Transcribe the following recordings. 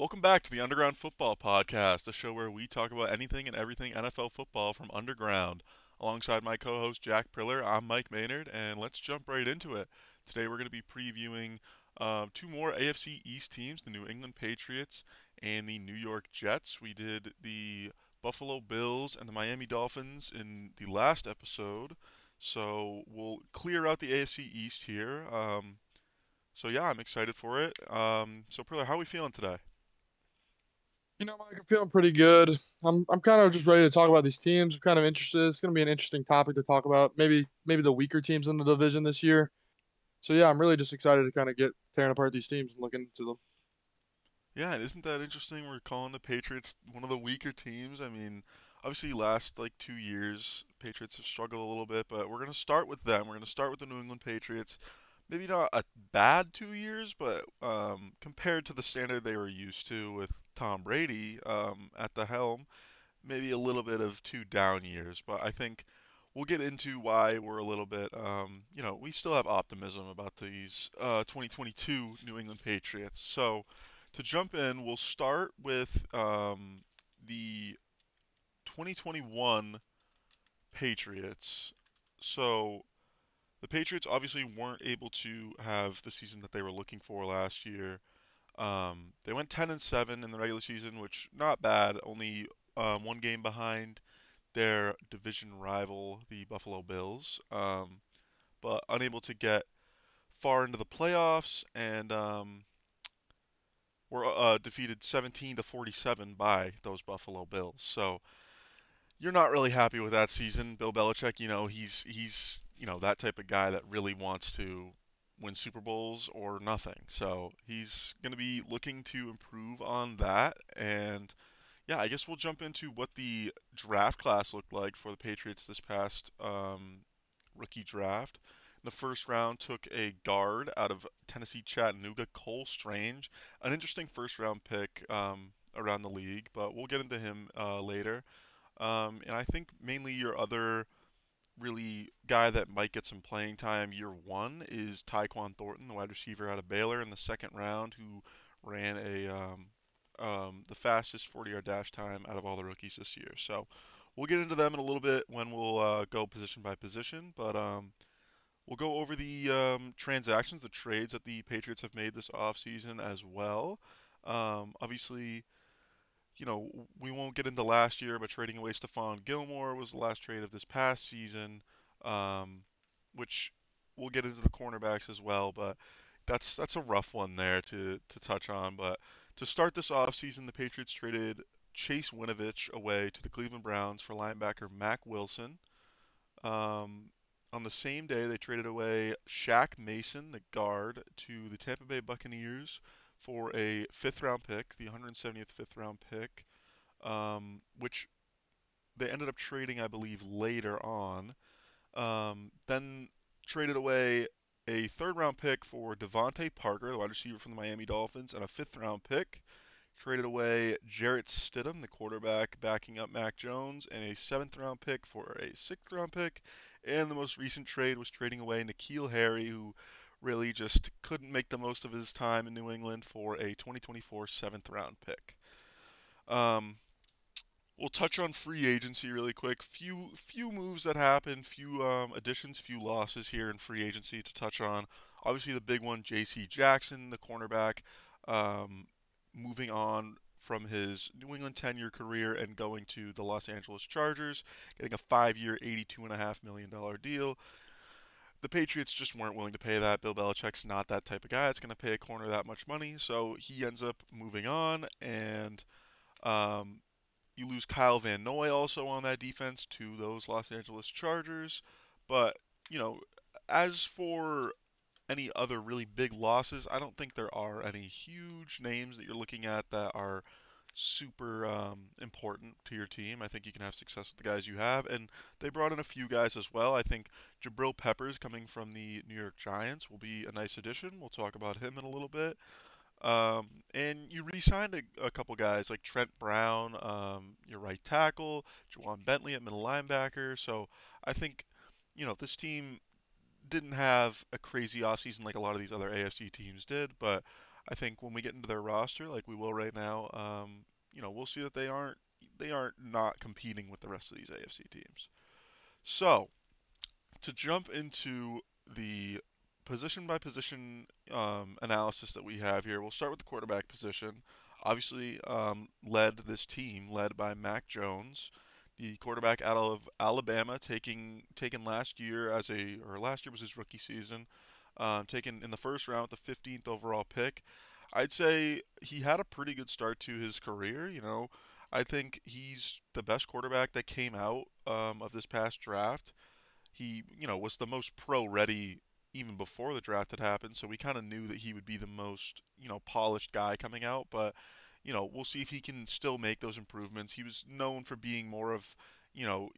Welcome back to the Underground Football Podcast, a show where we talk about anything and everything NFL football from underground. Alongside my co-host Jack Priller, I'm Mike Maynard, and let's jump right into it. Today we're going to be previewing two more AFC East teams, the New England Patriots and the New York Jets. We did the Buffalo Bills and the Miami Dolphins in the last episode, so we'll clear out the AFC East here. So I'm excited for it. So Priller, how are we feeling today? You know, Mike, I'm feeling pretty good. I'm kind of just ready to talk about these teams. I'm kind of interested. It's going to be an interesting topic to talk about. Maybe the weaker teams in the division this year. So, yeah, I'm really just excited to kind of get tearing apart these teams and looking into them. Yeah, and isn't that interesting? We're calling the Patriots one of the weaker teams. I mean, obviously last, 2 years, Patriots have struggled a little bit, but we're going to start with them. We're going to start with the New England Patriots. Maybe not a bad 2 years, but compared to the standard they were used to with Tom Brady at the helm, maybe a little bit of two down years. But I think we'll get into why we're a little bit, we still have optimism about these 2022 New England Patriots. So to jump in, we'll start with the 2021 Patriots. So the Patriots obviously weren't able to have the season that they were looking for last year. They went 10-7 in the regular season, which not bad, only one game behind their division rival, the Buffalo Bills, but unable to get far into the playoffs, and were defeated 17-47 by those Buffalo Bills. So you're not really happy with that season. Bill Belichick, he's that type of guy that really wants to win Super Bowls or nothing. So he's going to be looking to improve on that. And, I guess we'll jump into what the draft class looked like for the Patriots this past rookie draft. In the first round, took a guard out of Tennessee Chattanooga, Cole Strange. An interesting first-round pick around the league, but we'll get into him later. And I think mainly your other really guy that might get some playing time year one is Tyquan Thornton, the wide receiver out of Baylor in the second round, who ran the fastest 40-yard dash time out of all the rookies this year. So we'll get into them in a little bit when we'll go position by position, but we'll go over the transactions, the trades that the Patriots have made this offseason as well. Obviously, we won't get into last year, but trading away Stephon Gilmore was the last trade of this past season, which we'll get into the cornerbacks as well, but that's a rough one there to touch on. But to start this offseason, the Patriots traded Chase Winovich away to the Cleveland Browns for linebacker Mack Wilson. On the same day, they traded away Shaq Mason, the guard, to the Tampa Bay Buccaneers for a fifth-round pick, the 175th fifth-round pick, which they ended up trading, I believe, later on. Then traded away a third-round pick for Devontae Parker, the wide receiver from the Miami Dolphins, and a fifth-round pick. Traded away Jarrett Stidham, the quarterback, backing up Mac Jones, and a seventh-round pick for a sixth-round pick. And the most recent trade was trading away N'Keal Harry, who really just couldn't make the most of his time in New England, for a 2024 7th-round pick. We'll touch on free agency really quick. Few moves that happened, few additions, few losses here in free agency to touch on. Obviously the big one, J.C. Jackson, the cornerback, moving on from his New England 10-year career and going to the Los Angeles Chargers, getting a 5-year, $82.5 million deal. The Patriots just weren't willing to pay that. Bill Belichick's not that type of guy that's going to pay a corner that much money, so he ends up moving on, and you lose Kyle Van Noy also on that defense to those Los Angeles Chargers. But, as for any other really big losses, I don't think there are any huge names that you're looking at that are super important to your team. I think you can have success with the guys you have, and they brought in a few guys as well. I think Jabril Peppers, coming from the New York Giants, will be a nice addition. We'll talk about him in a little bit. And you re-signed a couple guys like Trent Brown, your right tackle, Juwan Bentley at middle linebacker. So I think this team didn't have a crazy offseason like a lot of these other AFC teams did, but I think when we get into their roster, like we will right now, you know, we'll see that they aren't not competing with the rest of these AFC teams. So to jump into the position by position analysis that we have here, we'll start with the quarterback position. Obviously, led by Mac Jones, the quarterback out of Alabama, taken last year was his rookie season, taken in the first round with the 15th overall pick. I'd say he had a pretty good start to his career. You know, I think he's the best quarterback that came out of this past draft. He, you know, was the most pro-ready even before the draft had happened, so we kind of knew that he would be the most, you know, polished guy coming out, but, you know, we'll see if he can still make those improvements. He was known for being more of, you know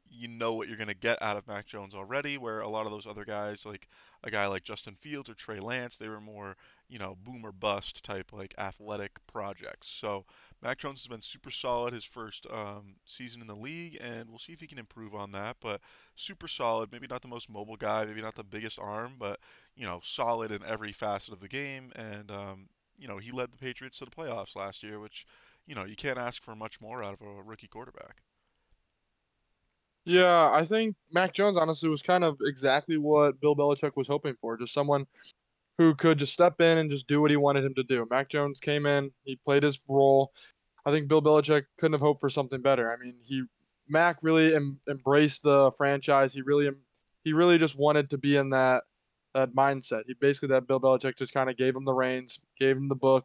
what you're going to get out of Mac Jones already, where a lot of those other guys, like a guy like Justin Fields or Trey Lance, they were more, you know, boom or bust type, like, athletic projects. So Mac Jones has been super solid his first season in the league, and we'll see if he can improve on that, but super solid, maybe not the most mobile guy, maybe not the biggest arm, but, you know, solid in every facet of the game, and, you know, he led the Patriots to the playoffs last year, which, you know, you can't ask for much more out of a rookie quarterback. Yeah, I think Mac Jones, honestly, was kind of exactly what Bill Belichick was hoping for, just someone who could just step in and just do what he wanted him to do. Mac Jones came in, he played his role. I think Bill Belichick couldn't have hoped for something better. I mean, Mac really embraced the franchise. He really just wanted to be in that mindset. He basically, that Bill Belichick just kind of gave him the reins, gave him the book.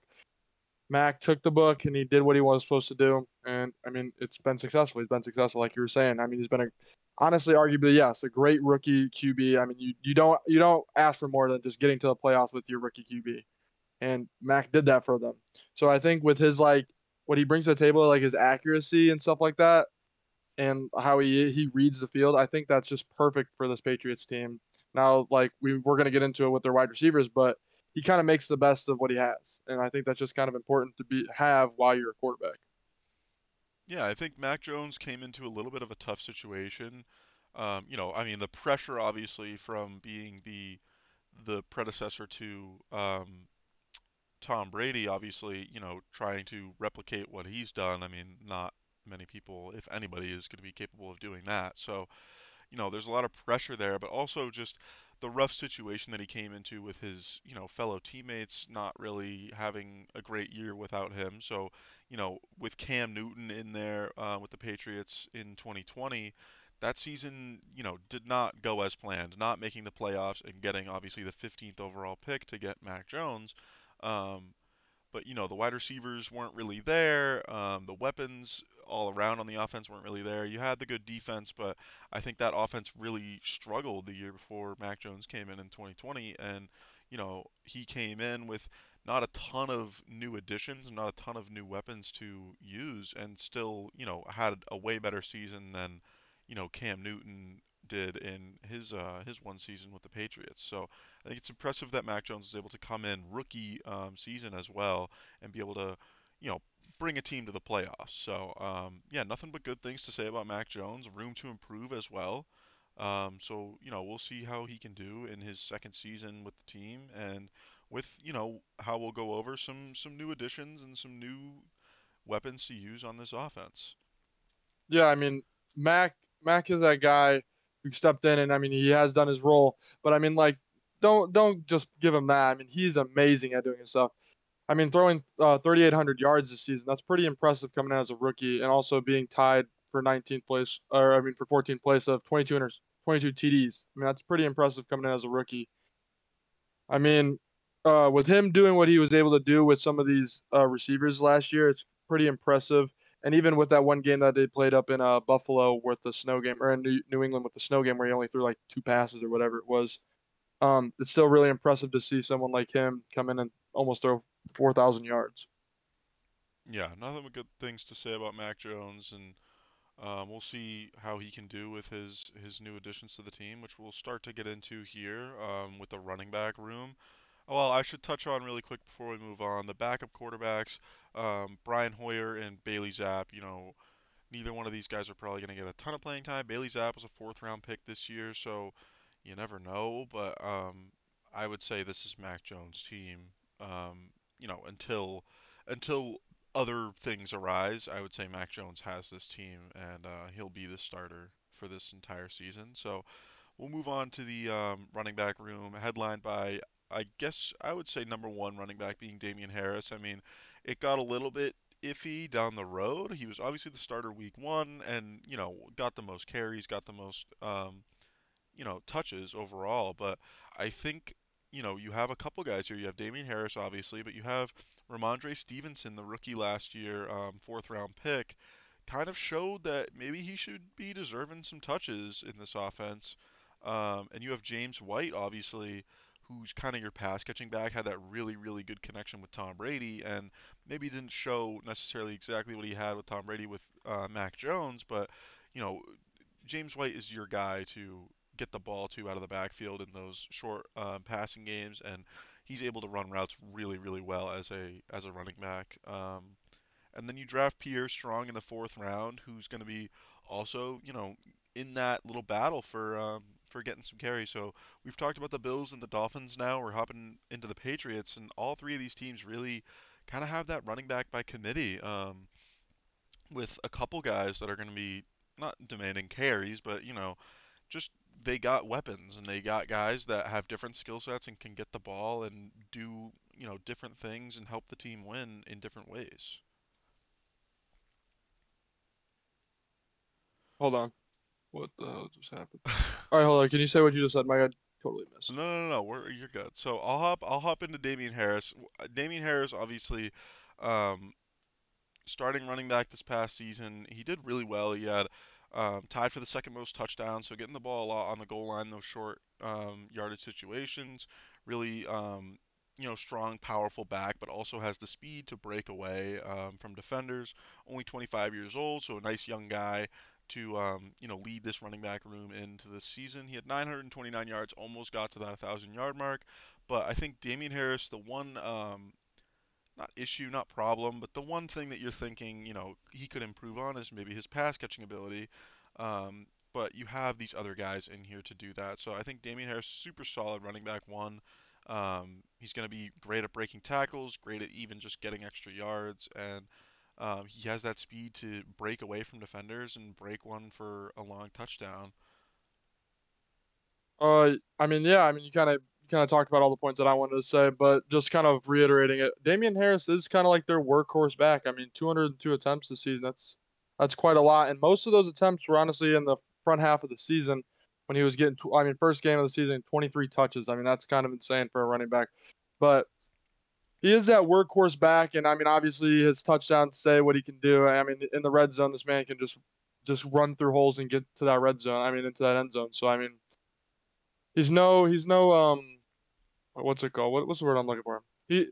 Mac took the book, and he did what he was supposed to do, and, I mean, it's been successful. He's been successful, like you were saying. I mean, he's been, honestly, arguably, yes, a great rookie QB. I mean, you don't ask for more than just getting to the playoffs with your rookie QB, and Mac did that for them. So I think with his, like, what he brings to the table, like his accuracy and stuff like that, and how he reads the field, I think that's just perfect for this Patriots team. Now, like, we're going to get into it with their wide receivers, but he kind of makes the best of what he has, and I think that's just kind of important to have while you're a quarterback. Yeah, I think Mac Jones came into a little bit of a tough situation. You know, I mean, the pressure obviously from being the predecessor to Tom Brady, obviously, you know, trying to replicate what he's done. I mean, not many people, if anybody, is going to be capable of doing that. So, you know, there's a lot of pressure there, but also just the rough situation that he came into with his, you know, fellow teammates not really having a great year without him. So, you know, with Cam Newton in there with the Patriots in 2020, that season, you know, did not go as planned, not making the playoffs and getting obviously the 15th overall pick to get Mac Jones. But, you know, the wide receivers weren't really there. The weapons all around on the offense weren't really there. You had the good defense, but I think that offense really struggled the year before Mac Jones came in 2020. And, you know, he came in with not a ton of new additions, not a ton of new weapons to use, and still, you know, had a way better season than, you know, Cam Newton did in his one season with the Patriots. So I think it's impressive that Mac Jones is able to come in rookie season as well and be able to, you know, bring a team to the playoffs. So yeah, nothing but good things to say about Mac Jones. Room to improve as well. So, you know, we'll see how he can do in his second season with the team, and with, you know, how we'll go over some new additions and some new weapons to use on this offense. Yeah, I mean, Mac is that guy who stepped in, and I mean, he has done his role, but I mean, like, don't just give him that. I mean, he's amazing at doing his stuff. I mean, throwing 3,800 yards this season, that's pretty impressive coming out as a rookie, and also being tied for 14th place of 22 TDs. I mean, that's pretty impressive coming in as a rookie. I mean, with him doing what he was able to do with some of these receivers last year, it's pretty impressive. And even with that one game that they played up in Buffalo with the snow game, or in New England with the snow game, where he only threw like two passes or whatever it was, it's still really impressive to see someone like him come in and almost throw 4,000 yards. Yeah, nothing but good things to say about Mac Jones, and we'll see how he can do with his new additions to the team, which we'll start to get into here with the running back room. Well, I should touch on really quick before we move on the backup quarterbacks, Brian Hoyer and Bailey Zapp. You know, neither one of these guys are probably going to get a ton of playing time. Bailey Zapp was a fourth-round pick this year, so you never know. But I would say this is Mac Jones' team. you know, until other things arise, I would say Mac Jones has this team, and he'll be the starter for this entire season. So we'll move on to the running back room, headlined by, I guess I would say number one running back being Damian Harris. I mean, it got a little bit iffy down the road. He was obviously the starter week one and, you know, got the most carries, got the most, you know, touches overall. But I think, you know, you have a couple guys here. You have Damian Harris, obviously, but you have Ramondre Stevenson, the rookie last year, fourth-round pick, kind of showed that maybe he should be deserving some touches in this offense. And you have James White, obviously, who's kind of your pass-catching back, had that really, really good connection with Tom Brady, and maybe didn't show necessarily exactly what he had with Tom Brady with Mac Jones, but, you know, James White is your guy to get the ball to out of the backfield in those short passing games, and he's able to run routes really, really well as a running back. And then you draft Pierre Strong in the fourth round, who's going to be also, you know, in that little battle for getting some carries. So we've talked about the Bills and the Dolphins now. We're hopping into the Patriots, and all three of these teams really kind of have that running back by committee, with a couple guys that are going to be not demanding carries, but, you know, just they got weapons and they got guys that have different skill sets and can get the ball and do, you know, different things and help the team win in different ways. Hold on. What the hell just happened? All right, hold on. Can you say what you just said, Mike? I totally missed. No. You're good. So I'll hop into Damian Harris. Damian Harris, obviously, starting running back this past season, he did really well. He had tied for the second most touchdowns, so getting the ball a lot on the goal line, those short yardage situations. Really, you know, strong, powerful back, but also has the speed to break away from defenders. Only 25 years old, so a nice young guy to, you know, lead this running back room into this season. He had 929 yards, almost got to that 1,000-yard mark. But I think Damian Harris, the one, not issue, not problem, but the one thing that you're thinking, you know, he could improve on is maybe his pass-catching ability. But you have these other guys in here to do that. So I think Damian Harris, super solid running back one. He's going to be great at breaking tackles, great at even just getting extra yards, and he has that speed to break away from defenders and break one for a long touchdown. I mean, yeah, I mean, you kind of talked about all the points that I wanted to say, but just kind of reiterating it, Damian Harris is kind of like their workhorse back. I mean, 202 attempts this season, that's quite a lot, and most of those attempts were honestly in the front half of the season when he was getting, first game of the season, 23 touches. I mean, that's kind of insane for a running back, but he is that workhorse back, and I mean, obviously his touchdowns say what he can do. I mean, in the red zone, this man can just run through holes and get to that red zone. I mean, into that end zone. So I mean, he's no what's it called? What's the word I'm looking for? The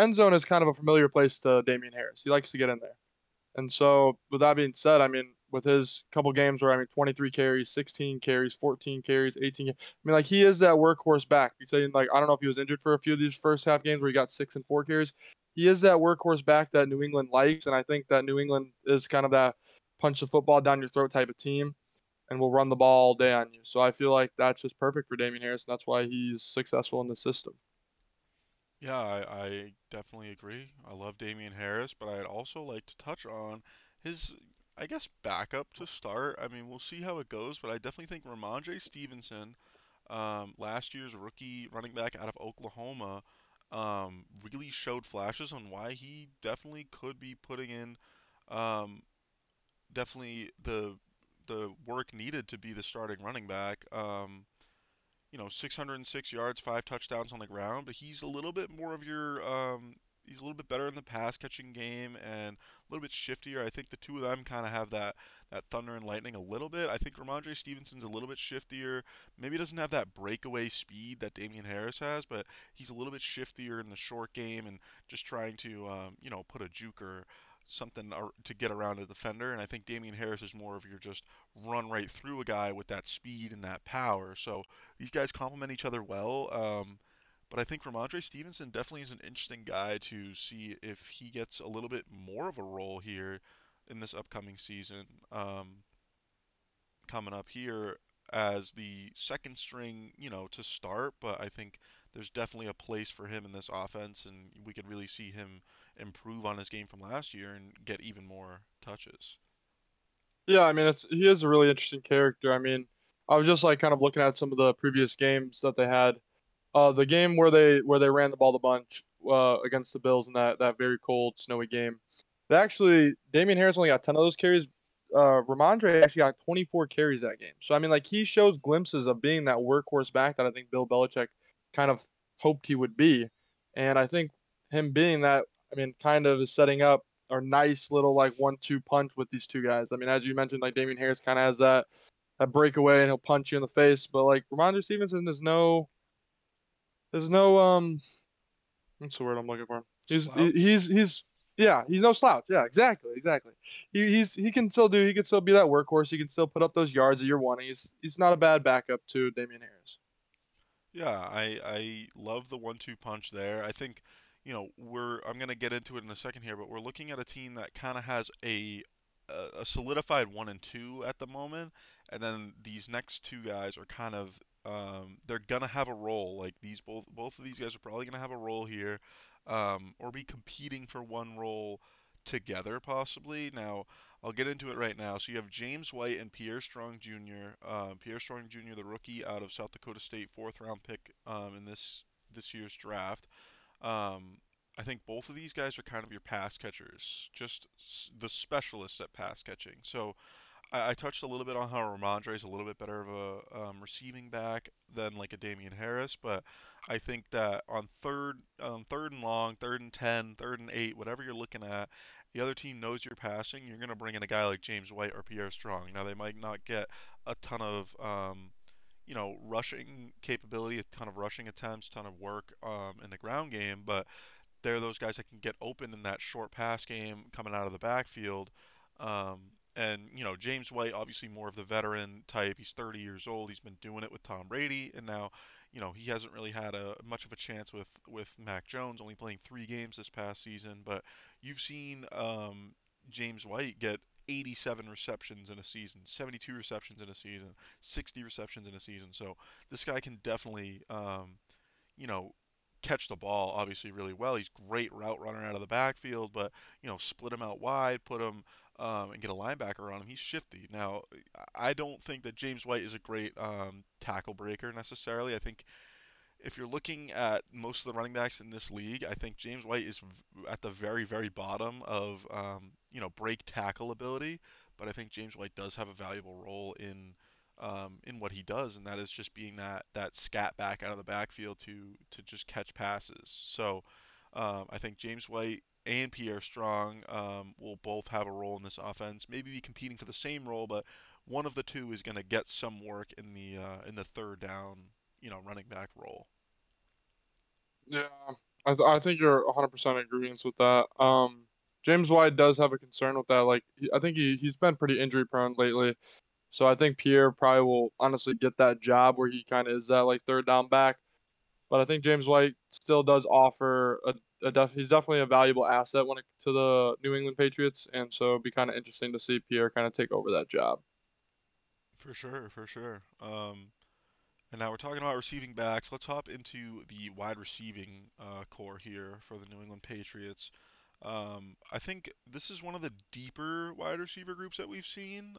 end zone is kind of a familiar place to Damian Harris. He likes to get in there, and so with that being said, I mean, with his couple games where 23 carries, 16 carries, 14 carries, 18 carries. I mean, like, he is that workhorse back. You're saying, like, I don't know if he was injured for a few of these first half games where he got 6 and 4 carries. He is that workhorse back that New England likes, and I think that New England is kind of that punch the football down your throat type of team and will run the ball all day on you. So I feel like that's just perfect for Damian Harris, and that's why he's successful in the system. Yeah, I definitely agree. I love Damian Harris, but I'd also like to touch on his – I guess backup to start. I mean, we'll see how it goes, but I definitely think Ramondre Stevenson, last year's rookie running back out of Oklahoma, really showed flashes on why he definitely could be putting in definitely the work needed to be the starting running back. You know, 606 yards, 5 touchdowns on the ground, but he's a little bit more of your he's a little bit better in the pass-catching game and a little bit shiftier. I think the two of them kind of have that thunder and lightning a little bit. I think Ramondre Stevenson's a little bit shiftier. Maybe doesn't have that breakaway speed that Damian Harris has, but he's a little bit shiftier in the short game and just trying to, you know, put a juke or something to get around a defender. And I think Damian Harris is more of your just run right through a guy with that speed and that power. So these guys complement each other well. But I think Ramondre Stevenson definitely is an interesting guy to see if he gets a little bit more of a role here in this upcoming season, coming up here as the second string, you know, to start. But I think there's definitely a place for him in this offense, and we could really see him improve on his game from last year and get even more touches. Yeah, I mean, he is a really interesting character. I mean, I was just like kind of looking at some of the previous games that they had. The game where they ran the ball a bunch against the Bills in that very cold, snowy game. They actually, Damian Harris only got 10 of those carries. Ramondre actually got 24 carries that game. So, I mean, like, he shows glimpses of being that workhorse back that I think Bill Belichick kind of hoped he would be. And I think him being that, I mean, kind of is setting up a nice little, like, 1-2 punch with these two guys. I mean, as you mentioned, like, Damian Harris kind of has that breakaway and he'll punch you in the face. But, like, Ramondre Stevenson is what's the word I'm looking for? He's no slouch. Yeah, exactly. He can still be that workhorse. He can still put up those yards that you're wanting. He's not a bad backup to Damian Harris. Yeah, I love the 1-2 punch there. I think, you know, I'm going to get into it in a second here, but we're looking at a team that kind of has a solidified 1 and 2 at the moment, and then these next two guys are kind of they're gonna have a role. Like these both of these guys are probably gonna have a role here, or be competing for one role together possibly. Now I'll get into it right now. So you have James White and Pierre Strong Jr. Pierre Strong Jr., the rookie out of South Dakota State, 4th round pick in this year's draft. I think both of these guys are kind of your pass catchers, just the specialists at pass catching. So I touched a little bit on how Ramondre is a little bit better of a receiving back than like a Damian Harris, but I think that on third and long, 3rd and 10, 3rd and 8, whatever you're looking at, the other team knows you're passing. You're going to bring in a guy like James White or Pierre Strong. Now they might not get a ton of rushing capability, a ton of rushing attempts, ton of work in the ground game, but they're those guys that can get open in that short pass game coming out of the backfield. And, you know, James White, obviously more of the veteran type. He's 30 years old. He's been doing it with Tom Brady. And now, you know, he hasn't really had much of a chance with Mac Jones, only playing 3 games this past season. But you've seen James White get 87 receptions in a season, 72 receptions in a season, 60 receptions in a season. So this guy can definitely, catch the ball obviously really well. He's great route runner out of the backfield, but, split him out wide, put him and get a linebacker on him. He's shifty. Now, I don't think that James White is a great tackle breaker necessarily. I think if you're looking at most of the running backs in this league, I think James White is at the very, very bottom of, break tackle ability. But I think James White does have a valuable role in what he does, and that is just being that scat back out of the backfield to just catch passes. So I think James White and Pierre Strong will both have a role in this offense. Maybe be competing for the same role, but one of the two is going to get some work in the 3rd down, running back role. Yeah, I think you're 100% in agreement with that. James White does have a concern with that. Like I think he's been pretty injury prone lately. So I think Pierre probably will honestly get that job where he kind of is that like 3rd down back. But I think James White still does offer he's definitely a valuable asset to the New England Patriots. And so it'd be kind of interesting to see Pierre kind of take over that job. For sure. And now we're talking about receiving backs. Let's hop into the wide receiving core here for the New England Patriots. I think this is one of the deeper wide receiver groups that we've seen.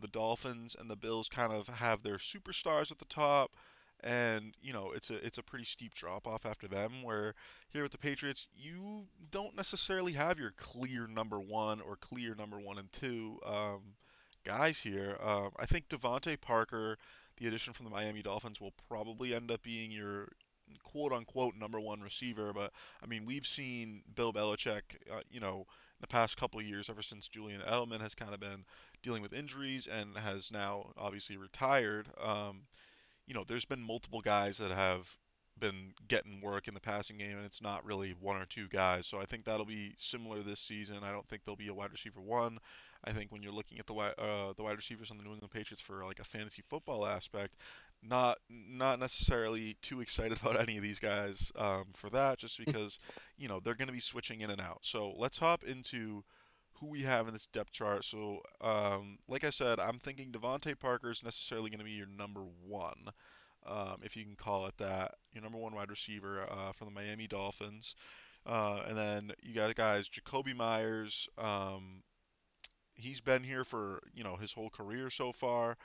The Dolphins and the Bills kind of have their superstars at the top, and, it's a pretty steep drop-off after them, where here with the Patriots, you don't necessarily have your clear number 1 or clear number 1 and 2 guys here. I think Devontae Parker, the addition from the Miami Dolphins, will probably end up being your quote-unquote number 1 receiver, but, I mean, we've seen Bill Belichick, the past couple of years, ever since Julian Edelman has kind of been dealing with injuries and has now obviously retired, there's been multiple guys that have been getting work in the passing game, and it's not really 1 or 2 guys. So I think that'll be similar this season. I don't think there'll be a wide receiver 1. I think when you're looking at the wide receivers on the New England Patriots for like a fantasy football aspect, not necessarily too excited about any of these guys for that, just because they're going to be switching in and out. So let's hop into who we have in this depth chart. So like I said, I'm thinking Devontae Parker is necessarily going to be your number 1. if you can call it that. Your number one wide receiver from the Miami Dolphins. And then you got guys, Jacoby Myers. He's been here for, his whole career so far.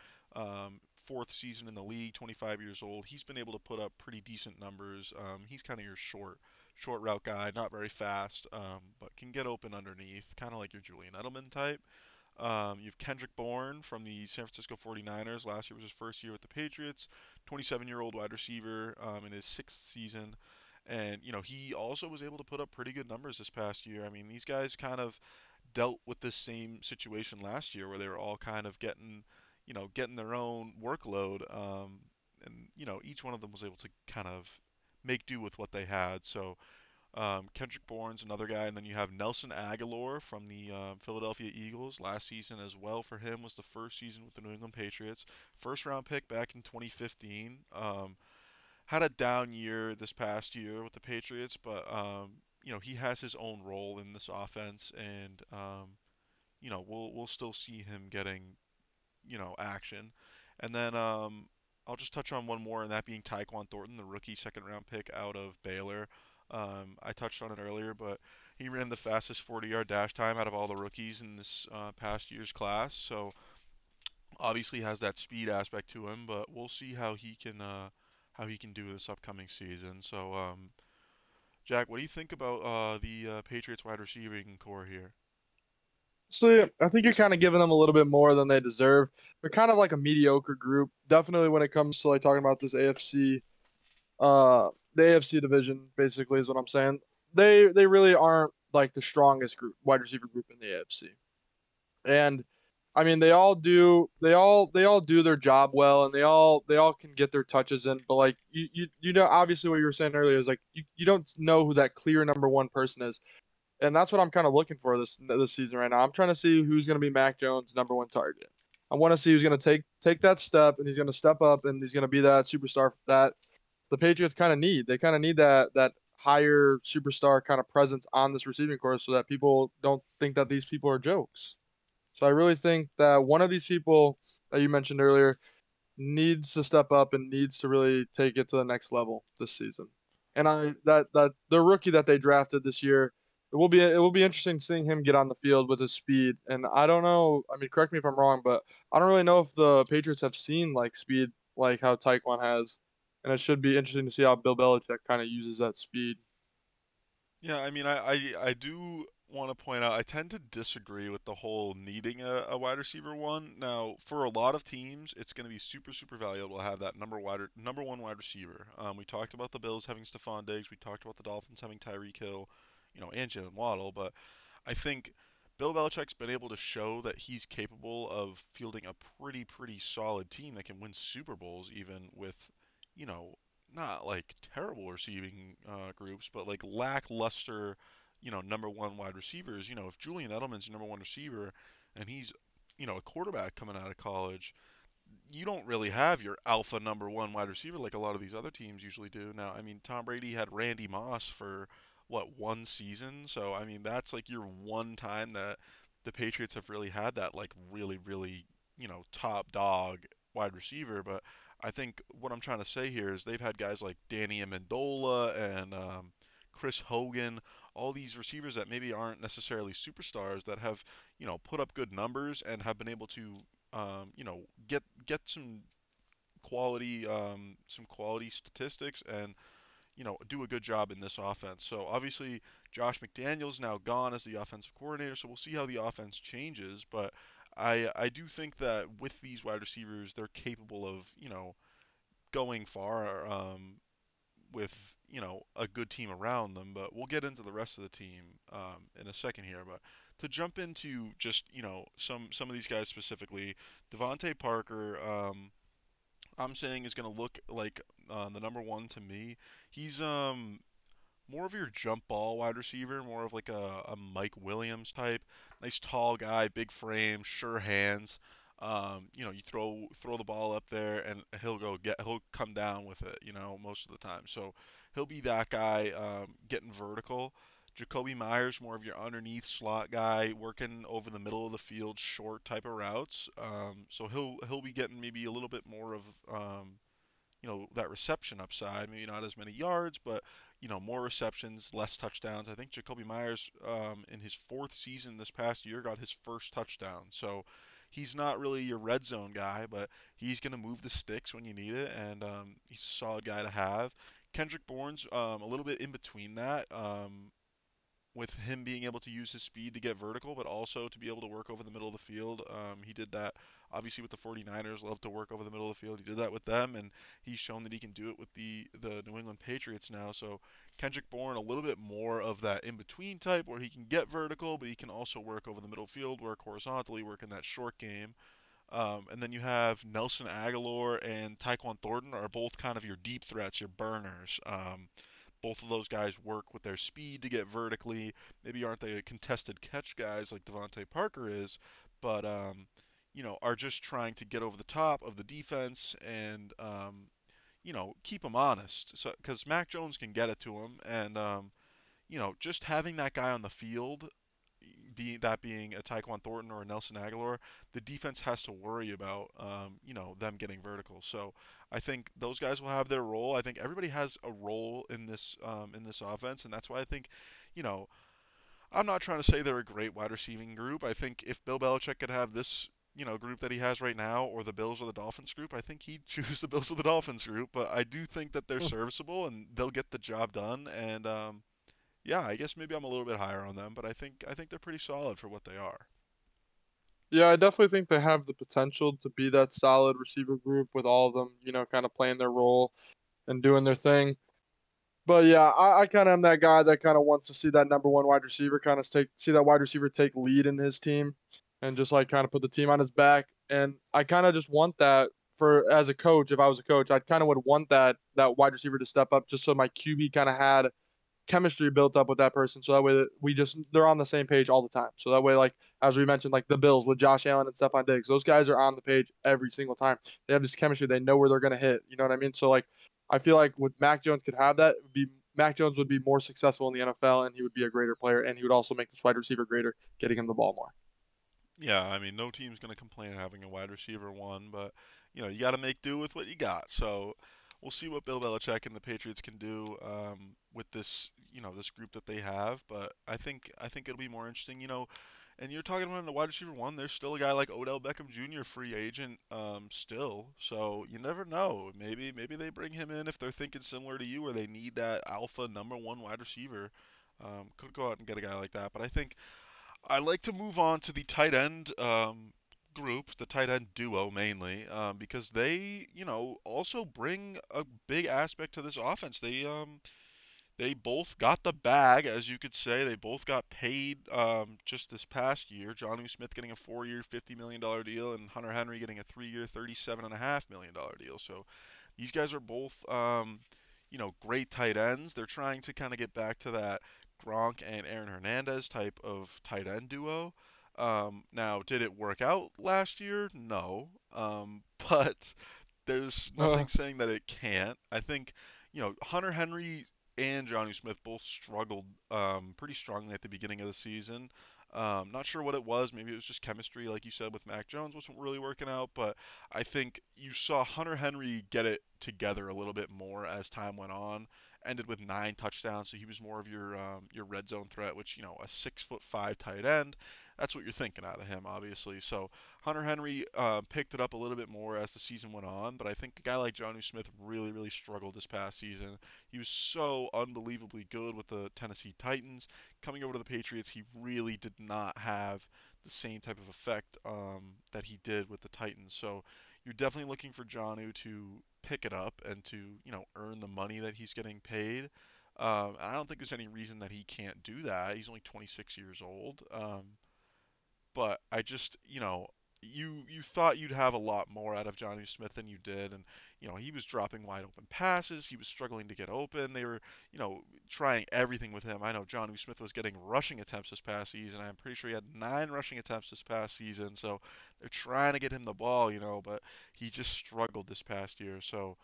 Fourth season in the league, 25 years old. He's been able to put up pretty decent numbers. He's kind of your short route guy, not very fast, but can get open underneath, kind of like your Julian Edelman type. You have Kendrick Bourne from the San Francisco 49ers. Last year was his first year with the Patriots. 27-year-old wide receiver in his sixth season. And, he also was able to put up pretty good numbers this past year. I mean, these guys kind of dealt with this same situation last year where they were all kind of getting their own workload. And, each one of them was able to kind of make do with what they had. So Kendrick Bourne's another guy. And then you have Nelson Agholor from the Philadelphia Eagles. Last season as well for him was the first season with the New England Patriots. First round pick back in 2015. Had a down year this past year with the Patriots, but, he has his own role in this offense. And, we'll still see him getting, action. And then I'll just touch on one more, and that being Tyquan Thornton, the rookie second-round pick out of Baylor. I touched on it earlier, but he ran the fastest 40-yard dash time out of all the rookies in this past year's class. So obviously has that speed aspect to him, but we'll see how he can do this upcoming season. So, Jack, what do you think about the Patriots wide receiving core here? So, I think you're kind of giving them a little bit more than they deserve. They're kind of like a mediocre group. Definitely when it comes to talking about this AFC, the AFC division basically is what I'm saying. They really aren't the strongest group, wide receiver group in the AFC. And I mean, they all do their job well, and they all can get their touches in. But you know, obviously what you were saying earlier is you don't know who that clear number one person is. And that's what I'm kind of looking for this season right now. I'm trying to see who's going to be Mac Jones' number one target. I want to see who's going to take that step, and he's going to step up, and he's going to be that superstar that the Patriots kind of need. They kind of need that higher superstar kind of presence on this receiving corps so that people don't think that these people are jokes. So I really think that one of these people that you mentioned earlier needs to step up and needs to really take it to the next level this season. And that the rookie that they drafted this year, It will be interesting seeing him get on the field with his speed. And I don't know, I mean, correct me if I'm wrong, but I don't really know if the Patriots have seen speed like how Tyquan has. And it should be interesting to see how Bill Belichick kind of uses that speed. Yeah, I mean, I do want to point out, I tend to disagree with the whole needing a wide receiver one. Now, for a lot of teams, it's going to be super, super valuable to have that number one wide receiver. We talked about the Bills having Stephon Diggs. We talked about the Dolphins having Tyreek Hill. And Jalen Waddle, but I think Bill Belichick's been able to show that he's capable of fielding a pretty solid team that can win Super Bowls, even with, not terrible receiving groups, but lackluster, number one wide receivers. If Julian Edelman's your number one receiver and he's, a quarterback coming out of college, you don't really have your alpha number one wide receiver like a lot of these other teams usually do. Now, I mean, Tom Brady had Randy Moss for one season? So, I mean, that's your one time that the Patriots have really had that really, top dog wide receiver. But I think what I'm trying to say here is they've had guys like Danny Amendola and Chris Hogan, all these receivers that maybe aren't necessarily superstars that have, put up good numbers and have been able to, get some quality statistics and, do a good job in this offense. So obviously Josh McDaniels now gone as the offensive coordinator, so we'll see how the offense changes. But I do think that with these wide receivers, they're capable of, going far with, a good team around them. But we'll get into the rest of the team in a second here. But to jump into just, some of these guys specifically, Devontae Parker, I'm saying is going to look like the number one to me. He's more of your jump ball wide receiver, more of a Mike Williams type. Nice tall guy, big frame, sure hands. You throw the ball up there and he'll come down with it, most of the time. So he'll be that guy getting vertical. Jacoby Myers, more of your underneath slot guy, working over the middle of the field, short type of routes. So he'll be getting maybe a little bit more of you know, that reception upside. Maybe not as many yards, but, you know, more receptions, less touchdowns. I think Jacoby Myers, in his fourth season this past year, got his first touchdown. So he's not really your red zone guy, but he's going to move the sticks when you need it, and he's a solid guy to have. Kendrick Bourne's a little bit in between that, with him being able to use his speed to get vertical, but also to be able to work over the middle of the field. He did that, obviously, with the 49ers, loved to work over the middle of the field. He did that with them, and he's shown that he can do it with the New England Patriots now. So Kendrick Bourne, a little bit more of that in-between type where he can get vertical, but he can also work over the middle field, work horizontally, work in that short game. And then you have Nelson Agholor and Tyquan Thornton are both kind of your deep threats, your burners. Both of those guys work with their speed to get vertically. Maybe aren't they contested catch guys like Devontae Parker is, but, you know, are just trying to get over the top of the defense and, you know, keep them honest. So, because Mac Jones can get it to him. And, you know, just having that guy on the field, being a Tyquan Thornton or a Nelson Agholor, the defense has to worry about, you know, them getting vertical. So I think those guys will have their role. I think everybody has a role in this offense, and that's why I think, you know, I'm not trying to say they're a great wide receiving group. I think if Bill Belichick could have this, you know, group that he has right now, or the Bills or the Dolphins group, I think he'd choose the Bills or the Dolphins group. But I do think that they're serviceable and they'll get the job done. And yeah, I guess maybe I'm a little bit higher on them, but I think they're pretty solid for what they are. Yeah, I definitely think they have the potential to be that solid receiver group with all of them, you know, kind of playing their role and doing their thing. But yeah, I kind of am that guy that kind of wants to see that number one wide receiver kind of see that wide receiver take lead in his team and just like kind of put the team on his back. And I kind of just want that for as a coach. If I was a coach, I kind of would want that wide receiver to step up just so my QB kind of had chemistry built up with that person, so that way they're on the same page all the time. So that way, like as we mentioned, like the Bills with Josh Allen and Stephon Diggs, those guys are on the page every single time. They have this chemistry. They know where they're gonna hit. You know what I mean? So like, I feel like with Mac Jones could have that. Mac Jones would be more successful in the NFL, and he would be a greater player, and he would also make this wide receiver greater, getting him the ball more. Yeah, I mean, no team's gonna complain having a wide receiver one, but you know you got to make do with what you got. So we'll see what Bill Belichick and the Patriots can do with this, you know, this group that they have. But I think it'll be more interesting, you know. And you're talking about in the wide receiver one, there's still a guy like Odell Beckham Jr., free agent still. So you never know. Maybe they bring him in if they're thinking similar to you, or they need that alpha number one wide receiver. Could go out and get a guy like that. But I think I like to move on to the tight end group, the tight end duo mainly, because they, you know, also bring a big aspect to this offense. They both got the bag, as you could say. They both got paid just this past year. Jonnu Smith getting a 4-year, $50 million deal, and Hunter Henry getting a 3-year, $37.5 million deal. So these guys are both, you know, great tight ends. They're trying to kind of get back to that Gronk and Aaron Hernandez type of tight end duo. Now, did it work out last year? No. But there's nothing saying that it can't. I think, you know, Hunter Henry and Jonnu Smith both struggled pretty strongly at the beginning of the season. Not sure what it was. Maybe it was just chemistry, like you said, with Mac Jones wasn't really working out. But I think you saw Hunter Henry get it together a little bit more as time went on. Ended with 9 touchdowns, so he was more of your red zone threat, which, you know, a 6'5" tight end, that's what you're thinking out of him, obviously. So Hunter Henry picked it up a little bit more as the season went on, but I think a guy like Jonnu Smith really, really struggled this past season. He was so unbelievably good with the Tennessee Titans. Coming over to the Patriots, he really did not have the same type of effect that he did with the Titans. So you're definitely looking for Jonnu to pick it up and to, you know, earn the money that he's getting paid. I don't think there's any reason that he can't do that. He's only 26 years old. But I just, you know, you thought you'd have a lot more out of Jonnu Smith than you did. And, you know, he was dropping wide open passes. He was struggling to get open. They were, you know, trying everything with him. I know Jonnu Smith was getting rushing attempts this past season. I'm pretty sure he had 9 rushing attempts this past season. So they're trying to get him the ball, you know, but he just struggled this past year. So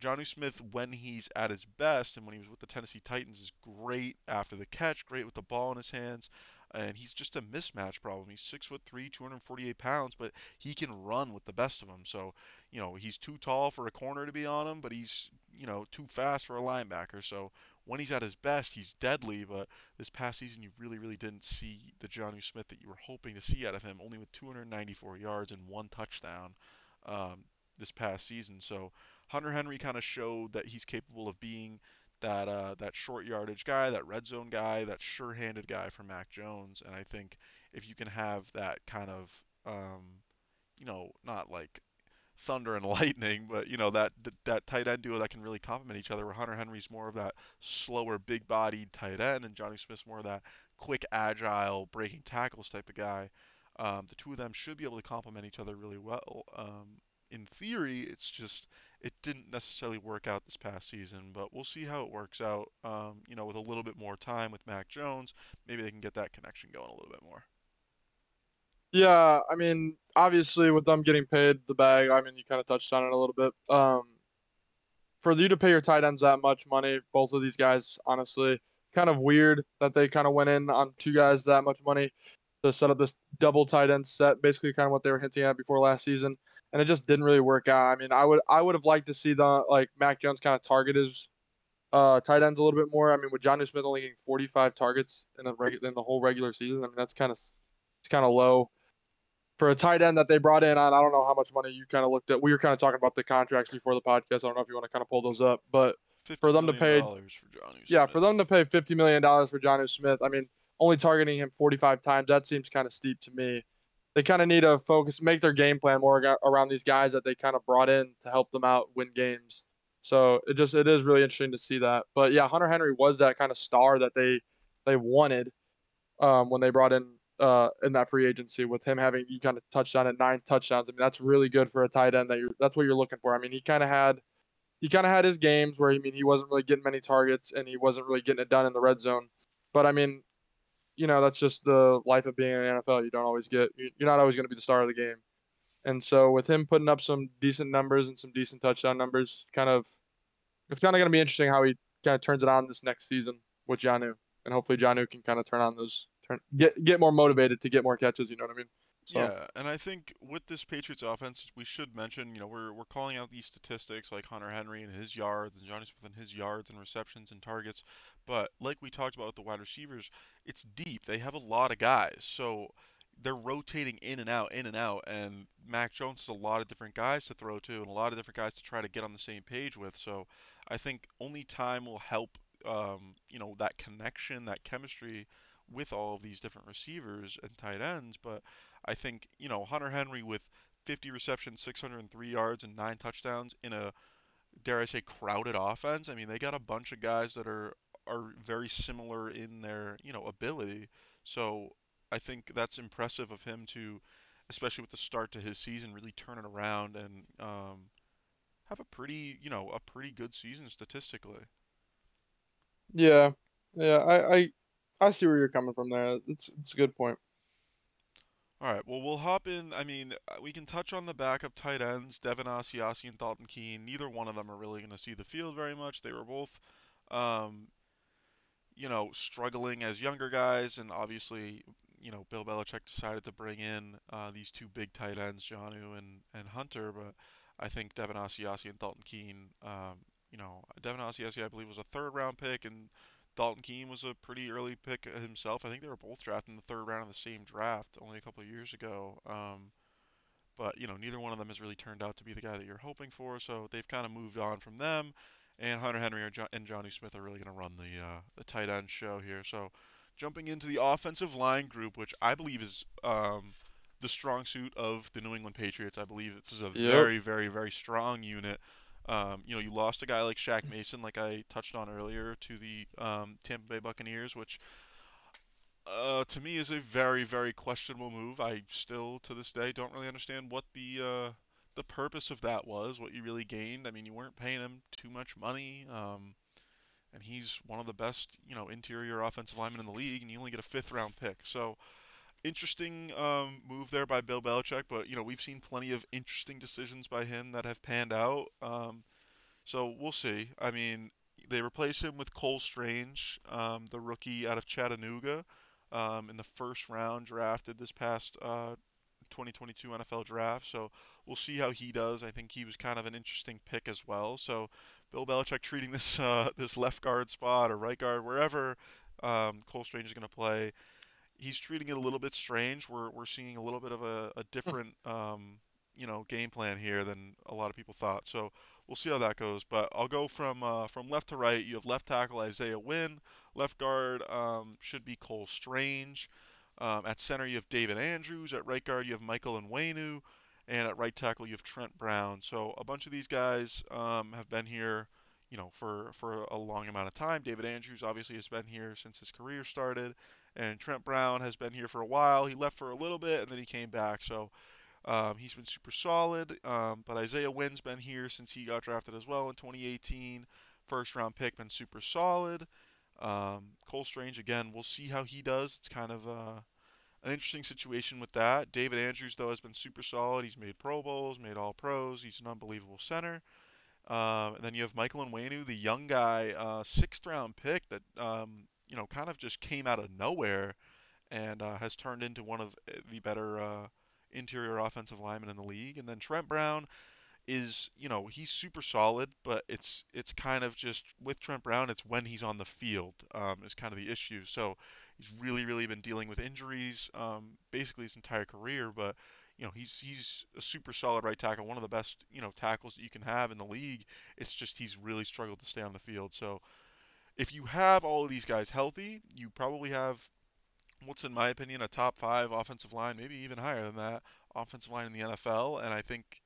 Jonnu Smith, when he's at his best and when he was with the Tennessee Titans, is great after the catch, great with the ball in his hands. and he's just a mismatch problem. He's 6'3", 248 pounds, but he can run with the best of them. So, you know, he's too tall for a corner to be on him, but he's, you know, too fast for a linebacker. So when he's at his best, he's deadly. But this past season, you really, really didn't see the Jonnu Smith that you were hoping to see out of him, only with 294 yards and one touchdown this past season. So Hunter Henry kind of showed that he's capable of being that that short yardage guy, that red zone guy, that sure-handed guy for Mac Jones. And I think if you can have that kind of, you know, not like thunder and lightning, but, you know, that tight end duo that can really complement each other, where Hunter Henry's more of that slower, big-bodied tight end and Jonnu Smith's more of that quick, agile, breaking tackles type of guy, the two of them should be able to complement each other really well. In theory, it's just, it didn't necessarily work out this past season, but we'll see how it works out, you know, with a little bit more time with Mac Jones. Maybe they can get that connection going a little bit more. Yeah, I mean, obviously with them getting paid the bag, I mean, you kind of touched on it a little bit. For you to pay your tight ends that much money, both of these guys, honestly, kind of weird that they kind of went in on two guys that much money to set up this double tight end set, basically kind of what they were hinting at before last season. And it just didn't really work out. I mean, I would have liked to see Mac Jones kind of target his tight ends a little bit more. I mean, with Jonnu Smith only getting 45 targets in the whole regular season, I mean, that's kind of low for a tight end that they brought in on. I don't know how much money you kind of looked at. We were kind of talking about the contracts before the podcast. I don't know if you want to kind of pull those up, but for them to pay $50 million for Jonnu Smith, I mean, only targeting him 45 times, that seems kind of steep to me. They kind of need to make their game plan more around these guys that they kind of brought in to help them out win games. So it is really interesting to see that. But yeah, Hunter Henry was that kind of star that they wanted when they brought in that free agency, with him having, you kind of touched on it, 9 touchdowns. I mean, that's really good for a tight end. That's what you're looking for. I mean, he kind of had his games where, I mean, he wasn't really getting many targets and he wasn't really getting it done in the red zone. But I mean, you know, that's just the life of being in the NFL. You're not always going to be the star of the game. And so with him putting up some decent numbers and some decent touchdown numbers, it's kind of going to be interesting how he kind of turns it on this next season with Jonnu. And hopefully Jonnu can kind of turn on those, get more motivated to get more catches. You know what I mean? So. Yeah, and I think with this Patriots offense, we should mention, you know, we're calling out these statistics like Hunter Henry and his yards and Jonnu Smith and his yards and receptions and targets, but like we talked about with the wide receivers, it's deep. They have a lot of guys, so they're rotating in and out, and Mac Jones has a lot of different guys to throw to and a lot of different guys to try to get on the same page with, so I think only time will help, you know, that connection, that chemistry with all of these different receivers and tight ends. But I think, you know, Hunter Henry with 50 receptions, 603 yards, and 9 touchdowns in a, dare I say, crowded offense. I mean, they got a bunch of guys that are very similar in their, you know, ability. So I think that's impressive of him to, especially with the start to his season, really turn it around and have a pretty good season statistically. Yeah. Yeah, I see where you're coming from there. It's a good point. All right, well, we'll hop in. I mean, we can touch on the backup tight ends, Devin Asiasi and Dalton Keene. Neither one of them are really going to see the field very much. They were both, you know, struggling as younger guys. And obviously, you know, Bill Belichick decided to bring in these two big tight ends, Jonnu and Hunter. But I think Devin Asiasi and Dalton Keene, you know, Devin Asiasi, I believe, was a third-round pick, and Dalton Keene was a pretty early pick himself. I think they were both drafted in the third round of the same draft only a couple of years ago. But, you know, neither one of them has really turned out to be the guy that you're hoping for, so they've kind of moved on from them. And Hunter Henry and Jonnu Smith are really going to run the tight end show here. So jumping into the offensive line group, which I believe is the strong suit of the New England Patriots. I believe this is a very, very, very strong unit. You know, you lost a guy like Shaq Mason, like I touched on earlier, to the Tampa Bay Buccaneers, which to me is a very, very questionable move. I still, to this day, don't really understand what the purpose of that was, what you really gained. I mean, you weren't paying him too much money, and he's one of the best, you know, interior offensive linemen in the league, and you only get a 5th-round pick. So interesting move there by Bill Belichick, but, you know, we've seen plenty of interesting decisions by him that have panned out. So we'll see. I mean, they replace him with Cole Strange, the rookie out of Chattanooga. in the first round drafted this past 2022 NFL draft. So we'll see how he does. I think he was kind of an interesting pick as well. So Bill Belichick treating this this left guard spot or right guard, wherever Cole Strange is going to play, he's treating it a little bit strange. We're seeing a little bit of a different game plan here than a lot of people thought. So we'll see how that goes. But I'll go from left to right. You have left tackle Isaiah Wynn. Left guard should be Cole Strange. At center, you have David Andrews. At right guard, you have Michael Nwainu. And at right tackle, you have Trent Brown. So a bunch of these guys have been here, for a long amount of time. David Andrews obviously has been here since his career started. And Trent Brown has been here for a while. He left for a little bit, and then he came back. So he's been super solid. But Isaiah Wynn's been here since he got drafted as well in 2018. First-round pick, been super solid. Cole Strange, again, we'll see how he does. It's kind of an interesting situation with that. David Andrews, though, has been super solid. He's made Pro Bowls, made All-Pros. He's an unbelievable center. And then you have Michael Nwainu, the young guy, sixth-round pick that, kind of just came out of nowhere and has turned into one of the better interior offensive linemen in the league. And then Trent Brown is, he's super solid, but it's kind of just with Trent Brown, it's when he's on the field is kind of the issue. So he's really, really been dealing with injuries basically his entire career, but he's a super solid right tackle, one of the best, tackles that you can have in the league. It's just he's really struggled to stay on the field. So if you have all of these guys healthy, you probably have what's, in my opinion, a top five offensive line, maybe even higher than that, offensive line in the NFL. And I think,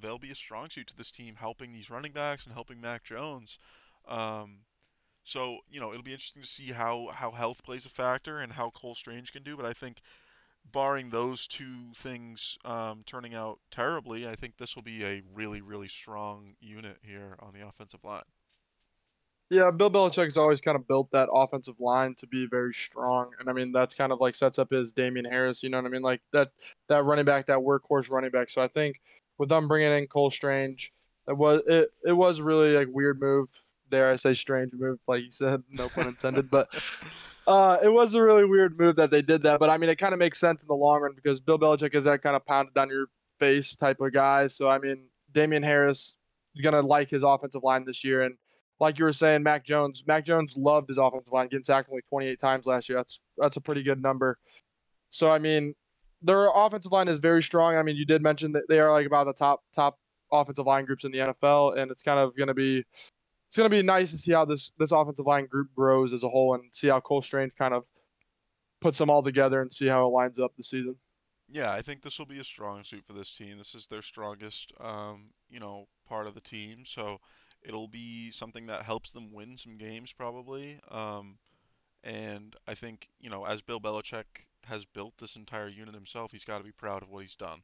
they'll be a strong suit to this team, helping these running backs and helping Mac Jones. So, it'll be interesting to see how health plays a factor and how Cole Strange can do. But I think barring those two things turning out terribly, I think this will be a really, really strong unit here on the offensive line. Yeah, Bill Belichick has always kind of built that offensive line to be very strong. And, that's kind of like sets up his Damian Harris, Like that running back, that workhorse running back. So I think with them bringing in Cole Strange, it was really like weird move. Dare I say strange move, like you said, no pun intended. But it was a really weird move that they did that. But, it kind of makes sense in the long run because Bill Belichick is that kind of pounded down your face type of guy. So, Damian Harris is going to like his offensive line this year. And like you were saying, Mac Jones loved his offensive line, getting sacked only 28 times last year. That's a pretty good number. So, their offensive line is very strong. You did mention that they are like about the top offensive line groups in the NFL, and it's kind of going to be nice to see how this offensive line group grows as a whole and see how Cole Strange kind of puts them all together and see how it lines up this season. Yeah, I think this will be a strong suit for this team. This is their strongest, part of the team. So it'll be something that helps them win some games probably. And I think, as Bill Belichick has built this entire unit himself, he's got to be proud of what he's done.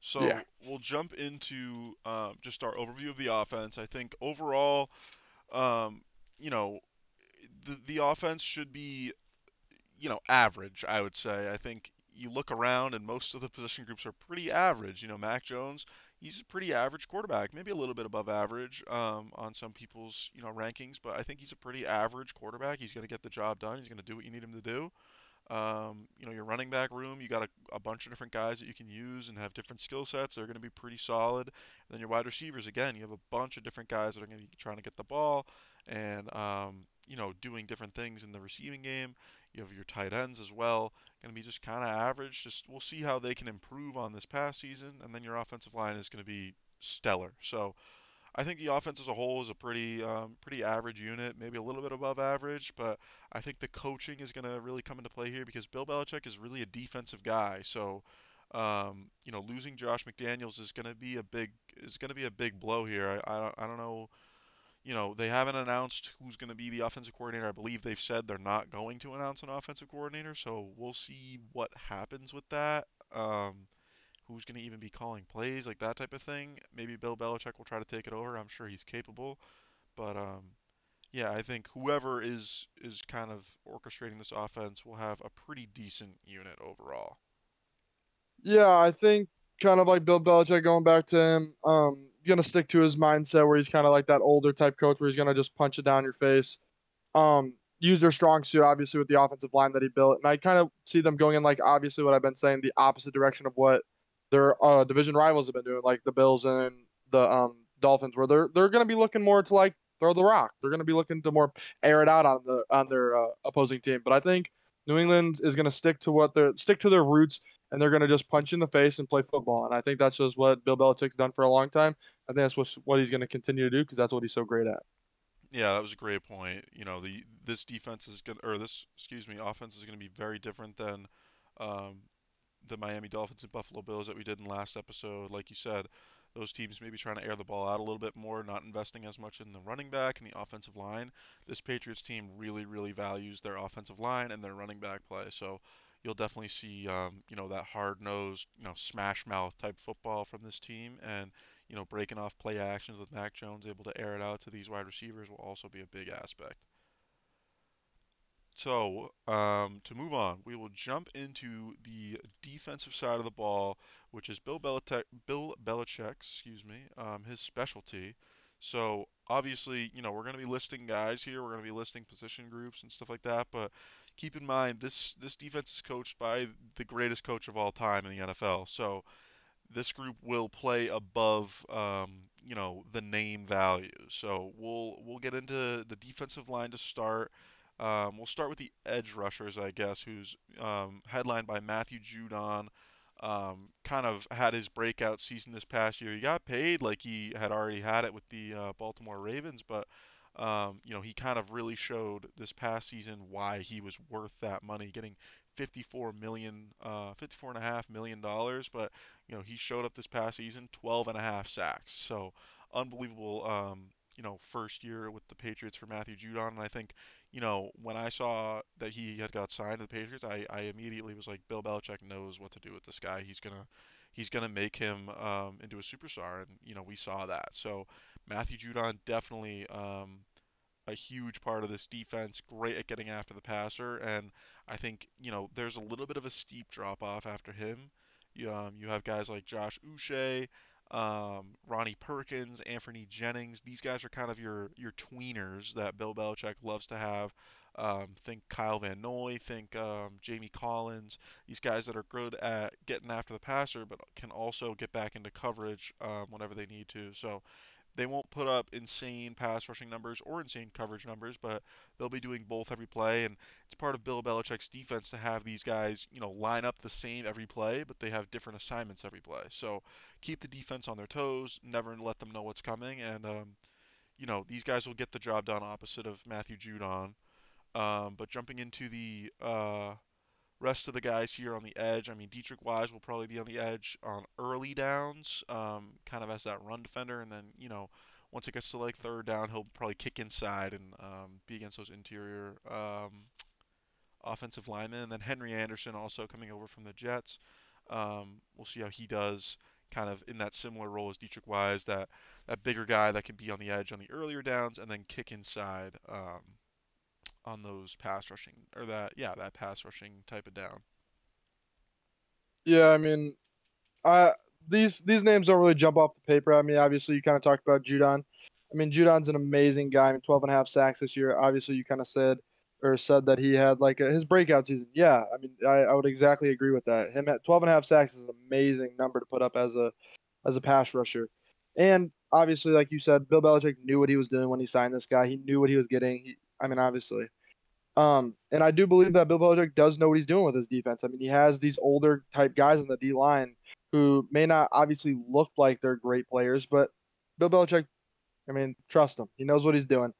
So yeah. We'll jump into just our overview of the offense. I think overall, the offense should be, average, I would say. I think you look around and most of the position groups are pretty average. Mac Jones, he's a pretty average quarterback, maybe a little bit above average on some people's, rankings, but I think he's a pretty average quarterback. He's going to get the job done. He's going to do what you need him to do. Your running back room, you got a bunch of different guys that you can use and have different skill sets. They're going to be pretty solid. And then your wide receivers, again, you have a bunch of different guys that are going to be trying to get the ball and, doing different things in the receiving game. You have your tight ends as well. Going to be just kind of average. Just we'll see how they can improve on this past season. And then your offensive line is going to be stellar. So I think the offense as a whole is a pretty average unit, maybe a little bit above average. But I think the coaching is going to really come into play here because Bill Belichick is really a defensive guy. So losing Josh McDaniels is going to be a big blow here. I don't know. They haven't announced who's going to be the offensive coordinator. I believe they've said they're not going to announce an offensive coordinator, so we'll see what happens with that. Who's going to even be calling plays, like that type of thing. Maybe Bill Belichick will try to take it over. I'm sure he's capable. But, I think whoever is kind of orchestrating this offense will have a pretty decent unit overall. Yeah, I think kind of like Bill Belichick, going back to him, going to stick to his mindset where he's kind of like that older type coach where he's going to just punch it down your face. use their strong suit, obviously, with the offensive line that he built. And I kind of see them going in, like, obviously what I've been saying, the opposite direction of what their division rivals have been doing, like the Bills and the Dolphins, where they're going to be looking more to, like, throw the rock. They're going to be looking to more air it out on their opposing team. But I think New England is going to stick to their roots, and they're going to just punch in the face and play football. And I think that's just what Bill Belichick's done for a long time. I think that's what he's going to continue to do because that's what he's so great at. Yeah, that was a great point. You know, this offense is going to be very different than the Miami Dolphins and Buffalo Bills that we did in last episode. Like you said, those teams maybe trying to air the ball out a little bit more, not investing as much in the running back and the offensive line. This Patriots team really, really values their offensive line and their running back play. So you'll definitely see, that hard-nosed, smash mouth type football from this team. And, breaking off play actions with Mac Jones able to air it out to these wide receivers will also be a big aspect. So, to move on, we will jump into the defensive side of the ball, which is Bill Belichick's his specialty. So, obviously, we're going to be listing guys here. We're going to be listing position groups and stuff like that. But keep in mind, this defense is coached by the greatest coach of all time in the NFL. So, this group will play above, the name value. So, we'll get into the defensive line to start. We'll start with the edge rushers, I guess, who's headlined by Matthew Judon. Kind of had his breakout season this past year. He got paid like he had already had it with the Baltimore Ravens, but he kind of really showed this past season why he was worth that money, getting $54.5 million. But he showed up this past season, 12.5 sacks. So unbelievable. First year with the Patriots for Matthew Judon. And I think, when I saw that he had got signed to the Patriots, I immediately was like, Bill Belichick knows what to do with this guy. He's gonna make him into a superstar. And, we saw that. So Matthew Judon definitely a huge part of this defense, great at getting after the passer. And I think, there's a little bit of a steep drop off after him. You have guys like Josh Uche, Ronnie Perkins, Anthony Jennings. These guys are kind of your tweeners that Bill Belichick loves to have. Think Kyle Van Noy, think Jamie Collins. These guys that are good at getting after the passer, but can also get back into coverage whenever they need to. So they won't put up insane pass rushing numbers or insane coverage numbers, but they'll be doing both every play. And it's part of Bill Belichick's defense to have these guys, line up the same every play, but they have different assignments every play. So keep the defense on their toes, never let them know what's coming. And, these guys will get the job done opposite of Matthew Judon. But jumping into the rest of the guys here on the edge, Dietrich Wise will probably be on the edge on early downs, kind of as that run defender. And then, once it gets to like third down, he'll probably kick inside and be against those interior offensive linemen. And then Henry Anderson also coming over from the Jets. We'll see how he does kind of in that similar role as Dietrich Wise, that bigger guy that can be on the edge on the earlier downs and then kick inside on those pass rushing that pass rushing type of down. Yeah, these names don't really jump off the paper. Obviously you kind of talked about Judon. Judon's an amazing guy. 12.5 sacks this year. Obviously you kind of said that he had like his breakout season. Yeah, I would exactly agree with that. Him at 12.5 sacks is an amazing number to put up as a pass rusher. And obviously, like you said, Bill Belichick knew what he was doing when he signed this guy. He knew what he was getting. Obviously. And I do believe that Bill Belichick does know what he's doing with his defense. He has these older type guys in the D-line who may not obviously look like they're great players, but Bill Belichick, trust him. He knows what he's doing.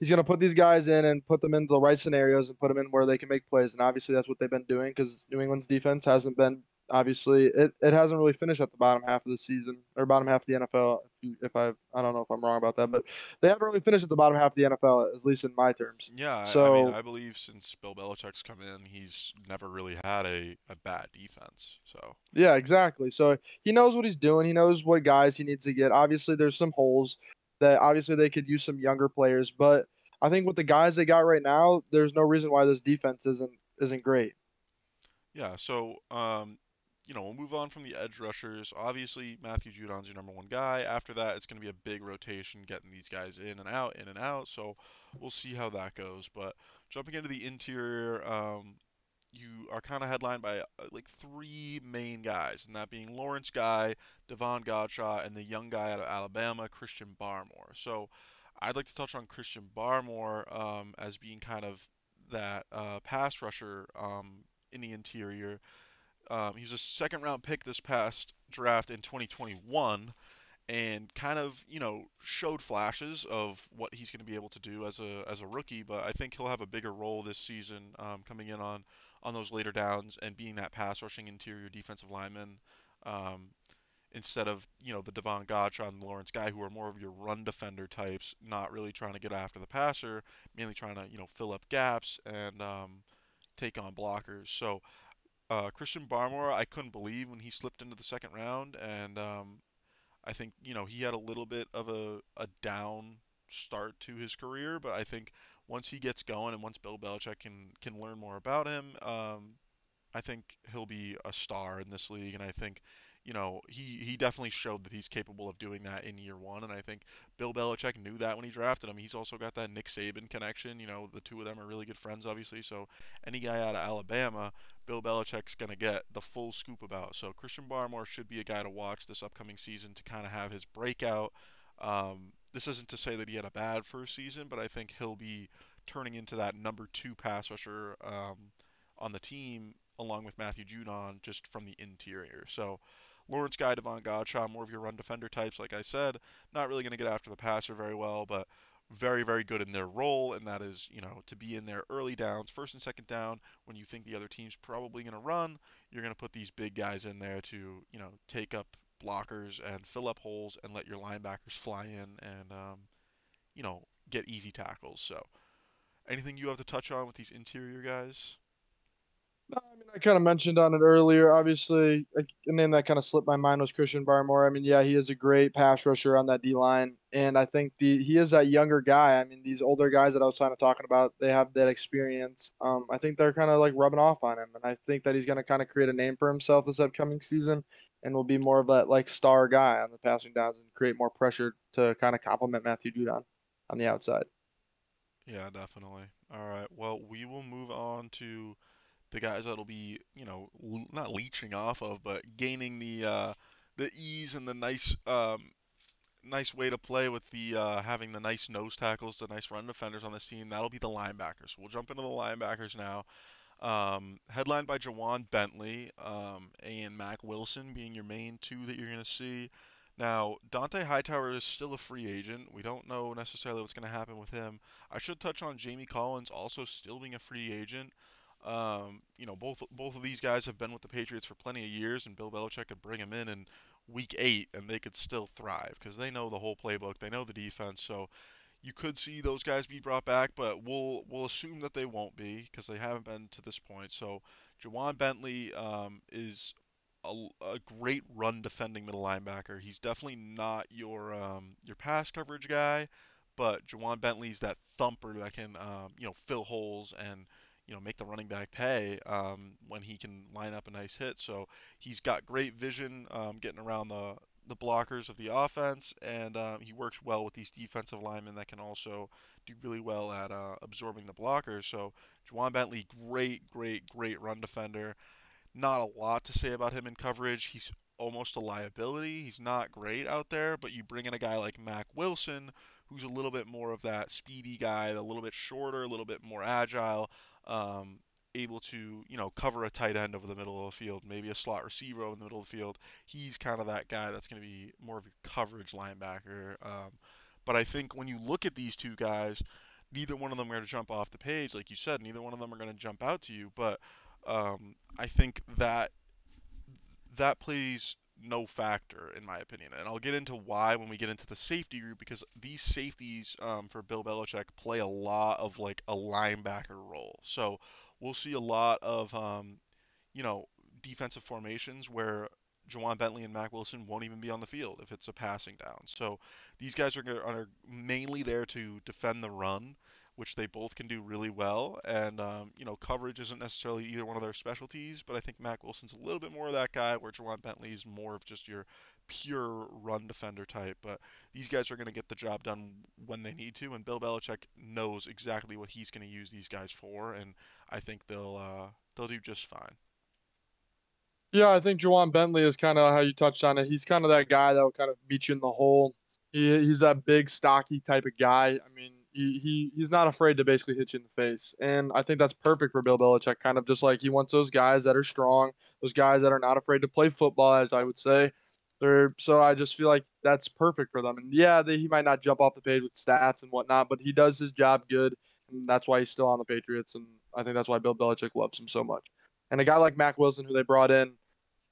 He's going to put these guys in and put them into the right scenarios and put them in where they can make plays. And obviously that's what they've been doing because New England's defense hasn't been, obviously, it hasn't really finished at the bottom half of the season or bottom half of the NFL. I don't know if I'm wrong about that, but they haven't really finished at the bottom half of the NFL, at least in my terms. Yeah. So I believe since Bill Belichick's come in, he's never really had a bad defense. So yeah, exactly. So he knows what he's doing. He knows what guys he needs to get. Obviously, there's some holes that obviously they could use some younger players, but I think with the guys they got right now, there's no reason why this defense isn't great. Yeah. So you know, we'll move on from the edge rushers. Obviously, Matthew Judon's your number one guy. After that, it's going to be a big rotation, getting these guys in and out. So we'll see how that goes. But jumping into the interior, you are kind of headlined by like three main guys, and that being Lawrence Guy, Devon Godchaux, and the young guy out of Alabama, Christian Barmore. So I'd like to touch on Christian Barmore as being kind of that pass rusher in the interior. He was a second-round pick this past draft in 2021, and kind of, you know, showed flashes of what he's going to be able to do as a rookie. But I think he'll have a bigger role this season, coming in on those later downs and being that pass-rushing interior defensive lineman, instead of, you know, the Devon Godchaux and Lawrence Guy, who are more of your run defender types, not really trying to get after the passer, mainly trying to, you know, fill up gaps and take on blockers. So Christian Barmore, I couldn't believe when he slipped into the second round, and I think, you know, he had a little bit of a down start to his career, but I think once he gets going and once Bill Belichick can learn more about him, I think he'll be a star in this league, and I think, you know, he definitely showed that he's capable of doing that in year one, and I think Bill Belichick knew that when he drafted him. He's also got that Nick Saban connection. You know, the two of them are really good friends, obviously, so any guy out of Alabama, Bill Belichick's going to get the full scoop about. So Christian Barmore should be a guy to watch this upcoming season to kind of have his breakout. This isn't to say that he had a bad first season, but I think he'll be turning into that number two pass rusher on the team, along with Matthew Judon, just from the interior. So Lawrence Guy, Devon Godchaux, more of your run defender types, like I said, not really going to get after the passer very well, but very, very good in their role, and that is, you know, to be in their early downs, first and second down, when you think the other team's probably going to run, you're going to put these big guys in there to, you know, take up blockers and fill up holes and let your linebackers fly in and, you know, get easy tackles. So anything you have to touch on with these interior guys? No, I mean, I kind of mentioned on it earlier. Obviously, a name that kind of slipped my mind was Christian Barmore. I mean, yeah, he is a great pass rusher on that D-line, and I think he is that younger guy. I mean, these older guys that I was kind of talking about, they have that experience. I think they're kind of like rubbing off on him, and I think that he's going to kind of create a name for himself this upcoming season and will be more of that like star guy on the passing downs and create more pressure to kind of complement Matthew Judon on the outside. Yeah, definitely. All right, well, we will move on to the guys that'll be, you know, not leeching off of, but gaining the ease and the nice way to play with the having the nice nose tackles, the nice run defenders on this team. That'll be the linebackers. We'll jump into the linebackers now. Headlined by Juwan Bentley and Mack Wilson being your main two that you're going to see. Now, Dante Hightower is still a free agent. We don't know necessarily what's going to happen with him. I should touch on Jamie Collins also still being a free agent. You know, both of these guys have been with the Patriots for plenty of years, and Bill Belichick could bring them in week 8, and they could still thrive because they know the whole playbook, they know the defense. So you could see those guys be brought back, but we'll assume that they won't be because they haven't been to this point. So Juwan Bentley is a great run defending middle linebacker. He's definitely not your pass coverage guy, but Juwan Bentley's that thumper that can you know, fill holes and, you know, make the running back pay when he can line up a nice hit. So he's got great vision getting around the blockers of the offense, and he works well with these defensive linemen that can also do really well at absorbing the blockers. So Juwan Bentley, great run defender. Not a lot to say about him in coverage. He's almost a liability. He's not great out there, but you bring in a guy like Mack Wilson, who's a little bit more of that speedy guy, a little bit shorter, a little bit more agile, able to, you know, cover a tight end over the middle of the field, maybe a slot receiver in the middle of the field. He's kind of that guy that's going to be more of your coverage linebacker. But I think when you look at these two guys, neither one of them are going to jump off the page. Like you said, neither one of them are going to jump out to you. But I think that plays no factor, in my opinion. And I'll get into why when we get into the safety group, because these safeties for Bill Belichick play a lot of like a linebacker role. So we'll see a lot of, you know, defensive formations where Juwan Bentley and Mack Wilson won't even be on the field if it's a passing down. So these guys are mainly there to defend the run, which they both can do really well. And, you know, coverage isn't necessarily either one of their specialties, but I think Mack Wilson's a little bit more of that guy, where Juwan Bentley is more of just your pure run defender type. But these guys are going to get the job done when they need to, and Bill Belichick knows exactly what he's going to use these guys for, and I think they'll do just fine. Yeah, I think Juwan Bentley is kind of how you touched on it. He's kind of that guy that will kind of beat you in the hole. He's that big, stocky type of guy. I mean, he's not afraid to basically hit you in the face. And I think that's perfect for Bill Belichick, kind of just like he wants those guys that are strong, those guys that are not afraid to play football, as I would say. So I just feel like that's perfect for them. And, yeah, he might not jump off the page with stats and whatnot, but he does his job good, and that's why he's still on the Patriots, and I think that's why Bill Belichick loves him so much. And a guy like Mack Wilson, who they brought in,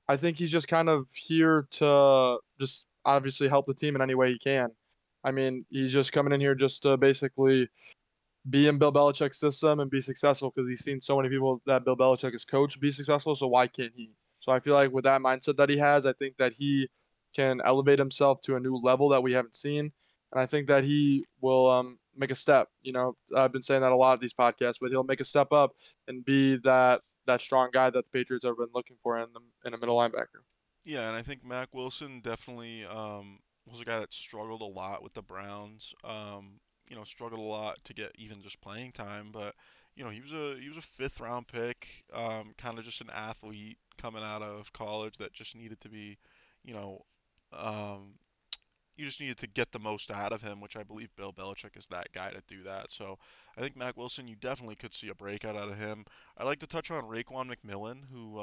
I think he's just kind of here to just obviously help the team in any way he can. I mean, he's just coming in here just to basically be in Bill Belichick's system and be successful, because he's seen so many people that Bill Belichick has coached be successful, so why can't he? So I feel like with that mindset that he has, I think that he can elevate himself to a new level that we haven't seen. And I think that he will make a step. You know, I've been saying that a lot of these podcasts, but he'll make a step up and be that strong guy that the Patriots have been looking for in a middle linebacker. Yeah, and I think Mack Wilson definitely was a guy that struggled a lot with the Browns. You know, struggled a lot to get even just playing time. But you know, he was a 5th round pick, kind of just an athlete coming out of college that just needed to be, you know, you just needed to get the most out of him, which I believe Bill Belichick is that guy to do that. So I think Mack Wilson, you definitely could see a breakout out of him. I'd like to touch on Raekwon McMillan, who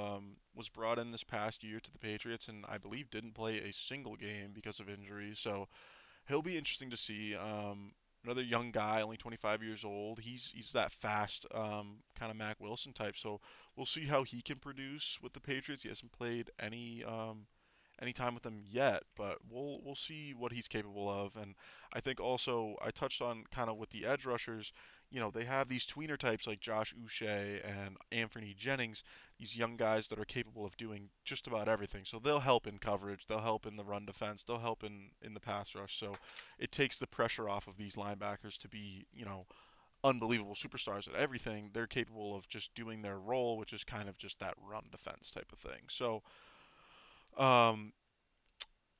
was brought in this past year to the Patriots and I believe didn't play a single game because of injury. So he'll be interesting to see. Another young guy, only 25 years old. He's that fast kind of Mack Wilson type. So we'll see how he can produce with the Patriots. He hasn't played any time with them yet, but we'll see what he's capable of. And I think also I touched on kind of with the edge rushers, you know, they have these tweener types like Josh Uche and Anthony Jennings, these young guys that are capable of doing just about everything. So they'll help in coverage, they'll help in the run defense, they'll help in the pass rush. So it takes the pressure off of these linebackers to be, you know, unbelievable superstars at everything. They're capable of just doing their role, which is kind of just that run defense type of thing. So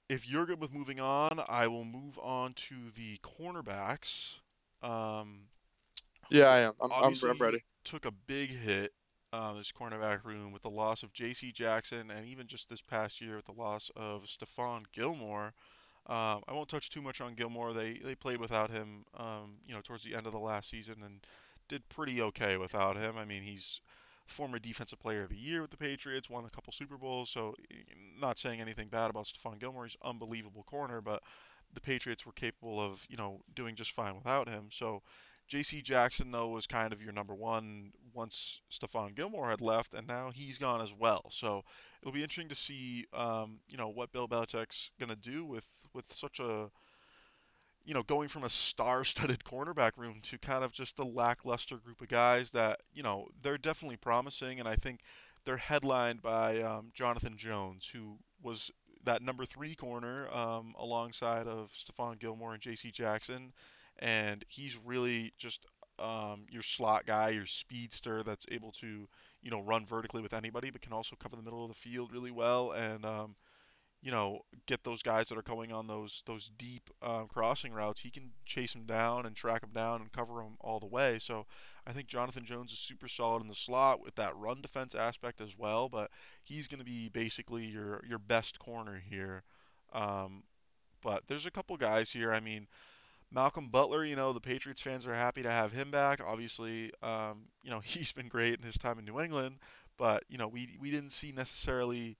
if you're good with moving on, I will move on to the cornerbacks. Yeah, I am. I'm ready. Took a big hit, this cornerback room, with the loss of J.C. Jackson, and even just this past year with the loss of Stephon Gilmore. I won't touch too much on Gilmore. They played without him, you know, towards the end of the last season, and did pretty okay without him. I mean, he's former defensive player of the year with the Patriots, won a couple Super Bowls, so not saying anything bad about Stephon Gilmore. He's an unbelievable corner, but the Patriots were capable of, you know, doing just fine without him. So J.C. Jackson, though, was kind of your number one once Stephon Gilmore had left, and now he's gone as well. So it'll be interesting to see, you know, what Bill Belichick's going to do with such a, you know, going from a star-studded cornerback room to kind of just the lackluster group of guys that, you know, they're definitely promising, and I think they're headlined by Jonathan Jones, who was that number 3 corner alongside of Stephon Gilmore and J.C. Jackson, and he's really just your slot guy, your speedster that's able to, you know, run vertically with anybody, but can also cover the middle of the field really well, and you know, get those guys that are going on those deep crossing routes. He can chase them down and track them down and cover them all the way. So I think Jonathan Jones is super solid in the slot with that run defense aspect as well. But he's going to be basically your best corner here. But there's a couple guys here. I mean, Malcolm Butler, you know, the Patriots fans are happy to have him back. Obviously, you know, he's been great in his time in New England. But, you know, we didn't see necessarily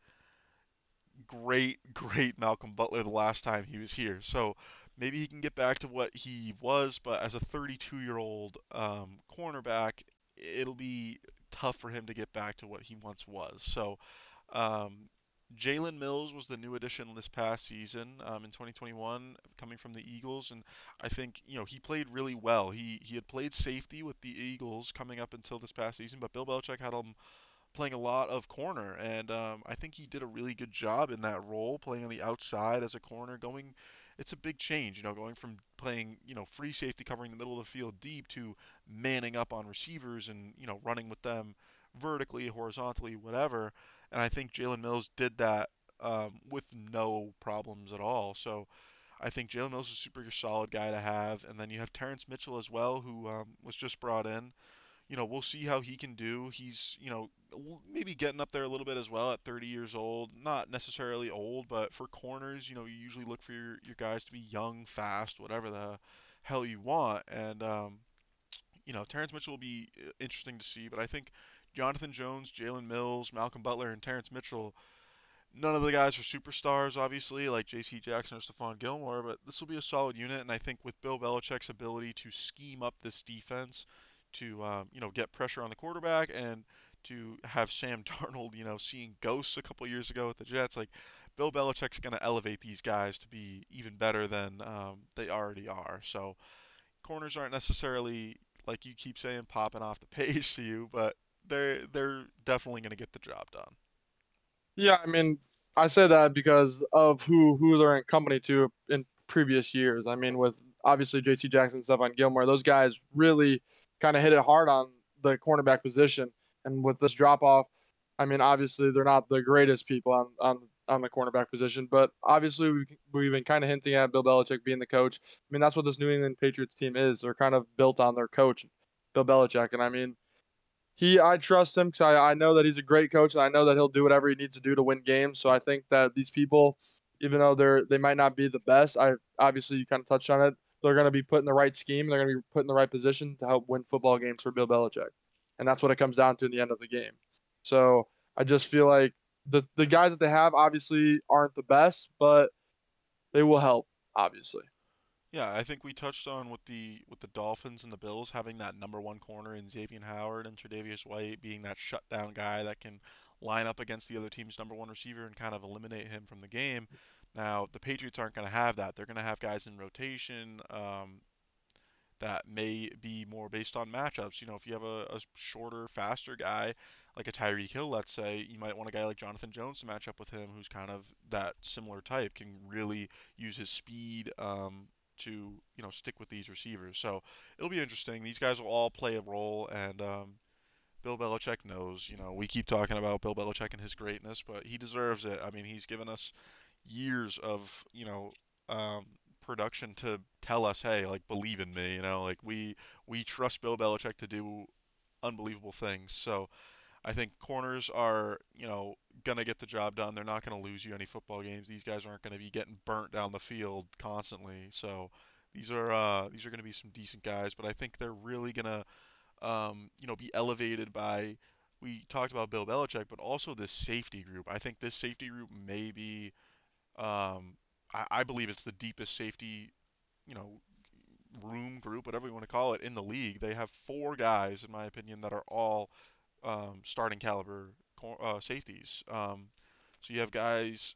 great Malcolm Butler the last time he was here. So maybe he can get back to what he was, but as a 32-year-old cornerback, it'll be tough for him to get back to what he once was. So Jalen Mills was the new addition this past season in 2021, coming from the Eagles, and I think, you know, he played really well. He had played safety with the Eagles coming up until this past season, but Bill Belichick had him playing a lot of corner, and I think he did a really good job in that role, playing on the outside as a corner, going it's a big change, you know, going from playing, you know, free safety covering the middle of the field deep to manning up on receivers and, you know, running with them vertically, horizontally, whatever. And I think Jalen Mills did that with no problems at all. So I think Jalen Mills is a super solid guy to have. And then you have Terrence Mitchell as well, who was just brought in. You know, we'll see how he can do. He's, you know, maybe getting up there a little bit as well at 30 years old. Not necessarily old, but for corners, you know, you usually look for your guys to be young, fast, whatever the hell you want. And, you know, Terrence Mitchell will be interesting to see. But I think Jonathan Jones, Jalen Mills, Malcolm Butler, and Terrence Mitchell, none of the guys are superstars, obviously, like J.C. Jackson or Stephon Gilmore. But this will be a solid unit. And I think with Bill Belichick's ability to scheme up this defense to, you know, get pressure on the quarterback and to have Sam Darnold, you know, seeing ghosts a couple years ago with the Jets, like Bill Belichick's going to elevate these guys to be even better than they already are. So corners aren't necessarily, like you keep saying, popping off the page to you, but they're definitely going to get the job done. Yeah, I mean, I say that because of who they're in company to in previous years. I mean, with obviously J.C. Jackson, Stephon Gilmore, those guys really kind of hit it hard on the cornerback position. And with this drop-off, I mean, obviously they're not the greatest people on the cornerback position, but obviously we've been kind of hinting at Bill Belichick being the coach. I mean, that's what this New England Patriots team is. They're kind of built on their coach, Bill Belichick. And I mean, I trust him because I know that he's a great coach, and I know that he'll do whatever he needs to do to win games. So I think that these people, even though they might not be the best, obviously you kind of touched on it, they're going to be put in the right scheme. They're going to be put in the right position to help win football games for Bill Belichick. And that's what it comes down to in the end of the game. So I just feel like the guys that they have obviously aren't the best, but they will help, obviously. Yeah, I think we touched on with the Dolphins and the Bills having that number one corner in Xavier Howard and Tre'Davious White being that shutdown guy that can line up against the other team's number one receiver and kind of eliminate him from the game. Now, the Patriots aren't going to have that. They're going to have guys in rotation that may be more based on matchups. You know, if you have a shorter, faster guy, like a Tyreek Hill, let's say, you might want a guy like Jonathan Jones to match up with him, who's kind of that similar type, can really use his speed to, you know, stick with these receivers. So it'll be interesting. These guys will all play a role, and Bill Belichick knows. You know, we keep talking about Bill Belichick and his greatness, but he deserves it. I mean, he's given us years of, you know, production to tell us, hey, like, believe in me, you know, like we trust Bill Belichick to do unbelievable things. So I think corners are, you know, gonna get the job done. They're not gonna lose you any football games. These guys aren't gonna be getting burnt down the field constantly. So these are gonna be some decent guys, but I think they're really gonna you know, be elevated by, we talked about Bill Belichick, but also this safety group. I think this safety group may be I believe it's the deepest safety, you know, room, group, whatever you want to call it, in the league. They have four guys, in my opinion, that are all starting caliber safeties. So you have guys,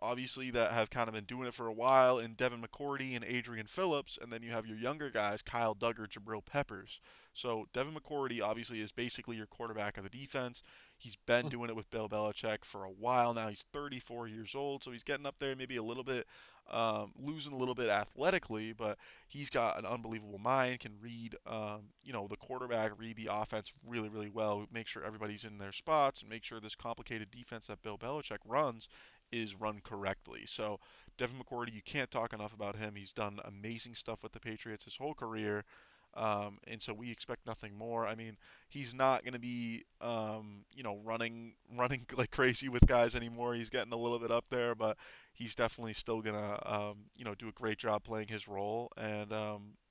obviously, that have kind of been doing it for a while in Devin McCourty and Adrian Phillips, and then you have your younger guys, Kyle Duggar, Jabril Peppers. So Devin McCourty, obviously, is basically your quarterback of the defense. He's been doing it with Bill Belichick for a while now. He's 34 years old, so he's getting up there, maybe a little bit, losing a little bit athletically, but he's got an unbelievable mind, can read, you know, the quarterback, read the offense really, really well, make sure everybody's in their spots, and make sure this complicated defense that Bill Belichick runs is run correctly. So Devin McCourty, you can't talk enough about him. He's done amazing stuff with the Patriots his whole career, and so we expect nothing more. I mean, he's not going to be, you know, running like crazy with guys anymore. He's getting a little bit up there, but he's definitely still going to, you know, do a great job playing his role. And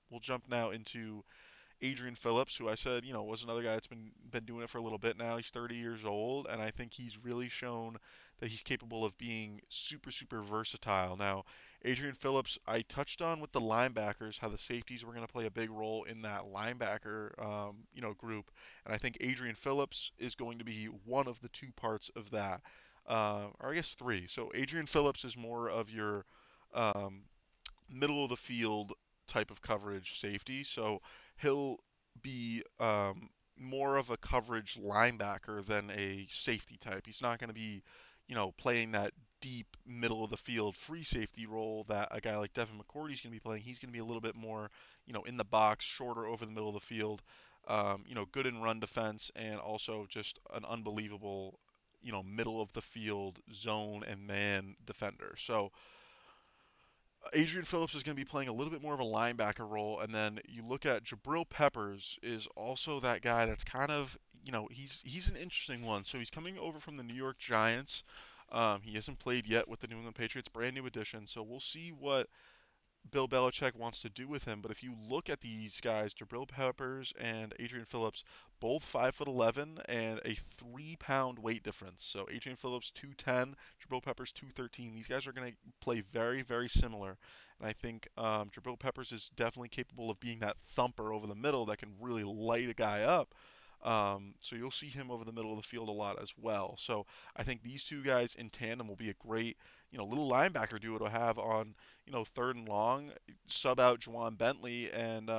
we'll jump now into Adrian Phillips, who I said, you know, was another guy that's been doing it for a little bit now. He's 30 years old, and I think he's really shown that he's capable of being super, super versatile. Now, Adrian Phillips, I touched on with the linebackers, how the safeties were going to play a big role in that linebacker, you know, group. And I think Adrian Phillips is going to be one of the two parts of that, or I guess three. So Adrian Phillips is more of your middle of the field type of coverage safety. So he'll be more of a coverage linebacker than a safety type. He's not going to be, you know, playing that deep middle of the field free safety role that a guy like Devin McCourty's going to be playing. He's going to be a little bit more, in the box, shorter over the middle of the field, good in run defense, and also just an unbelievable, middle of the field zone and man defender. So Adrian Phillips is going to be playing a little bit more of a linebacker role. And then you look at Jabril Peppers is also that guy that's kind of, he's an interesting one. So he's coming over from the New York Giants. He hasn't played yet with the New England Patriots, brand new addition. So we'll see what Bill Belichick wants to do with him. But if you look at these guys, Jabril Peppers and Adrian Phillips, both 5'11" and a 3-pound weight difference. So Adrian Phillips 210, Jabril Peppers 213. These guys are going to play very, very similar. And I think Jabril Peppers is definitely capable of being that thumper over the middle that can really light a guy up. So you'll see him over the middle of the field a lot as well. So I think these two guys in tandem will be a great, little linebacker duo to have on, third and long, sub out Juwan Bentley and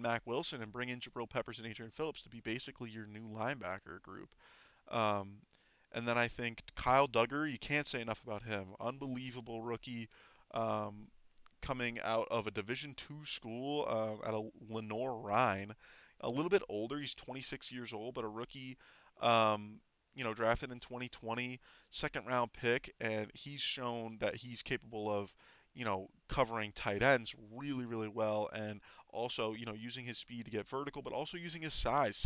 Mack Wilson and bring in Jabril Peppers and Adrian Phillips to be basically your new linebacker group. And then I think Kyle Duggar, you can't say enough about him. Unbelievable rookie, coming out of a Division II school, at a Lenoir Rhine. A little bit older, he's 26 years old, but a rookie, drafted in 2020, second-round pick, and he's shown that he's capable of, covering tight ends really, really well, and also, using his speed to get vertical, but also using his size,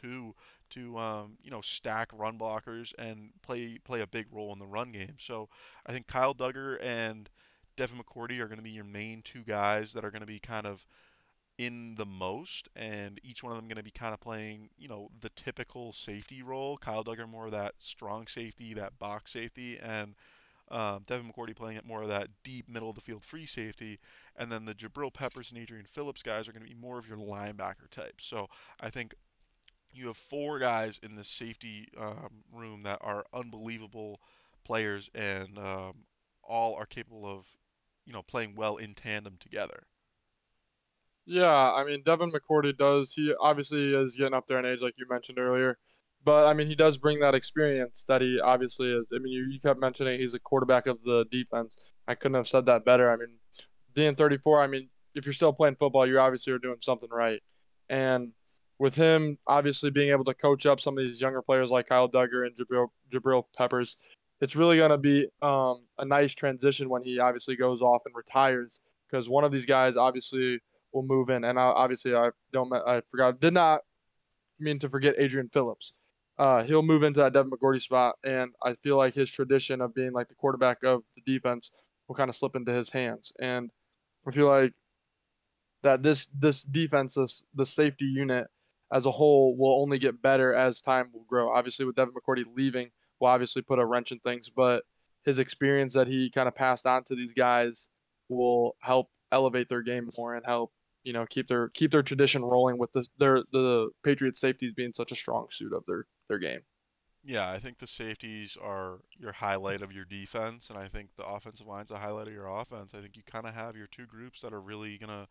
6'2", to, stack run blockers and play a big role in the run game. So I think Kyle Duggar and Devin McCourty are going to be your main two guys that are going to be kind of in the most, and each one of them going to be kind of playing, the typical safety role. Kyle Duggar more of that strong safety, that box safety, and Devin McCourty playing it more of that deep middle of the field free safety. And then the Jabril Peppers and Adrian Phillips guys are going to be more of your linebacker types. So I think you have four guys in the safety room that are unbelievable players, and all are capable of, playing well in tandem together. Yeah, I mean, Devin McCourty does. He obviously is getting up there in age, like you mentioned earlier. But, I mean, he does bring that experience that he obviously is. I mean, you kept mentioning he's a quarterback of the defense. I couldn't have said that better. I mean, Dan 34, I mean, if you're still playing football, you obviously are doing something right. And with him obviously being able to coach up some of these younger players like Kyle Duggar and Jabril Peppers, it's really going to be a nice transition when he obviously goes off and retires, because one of these guys obviously – we'll move in, and I did not mean to forget Adrian Phillips. He'll move into that Devin McCourty spot, and I feel like his tradition of being like the quarterback of the defense will kind of slip into his hands. And I feel like that this defense, the safety unit as a whole, will only get better as time will grow. Obviously, with Devin McCourty leaving, will obviously put a wrench in things, but his experience that he kind of passed on to these guys will help elevate their game more and help keep their tradition rolling with the Patriots safeties being such a strong suit of their game. Yeah, I think the safeties are your highlight of your defense, and I think the offensive line's a highlight of your offense. I think you kind of have your two groups that are really gonna,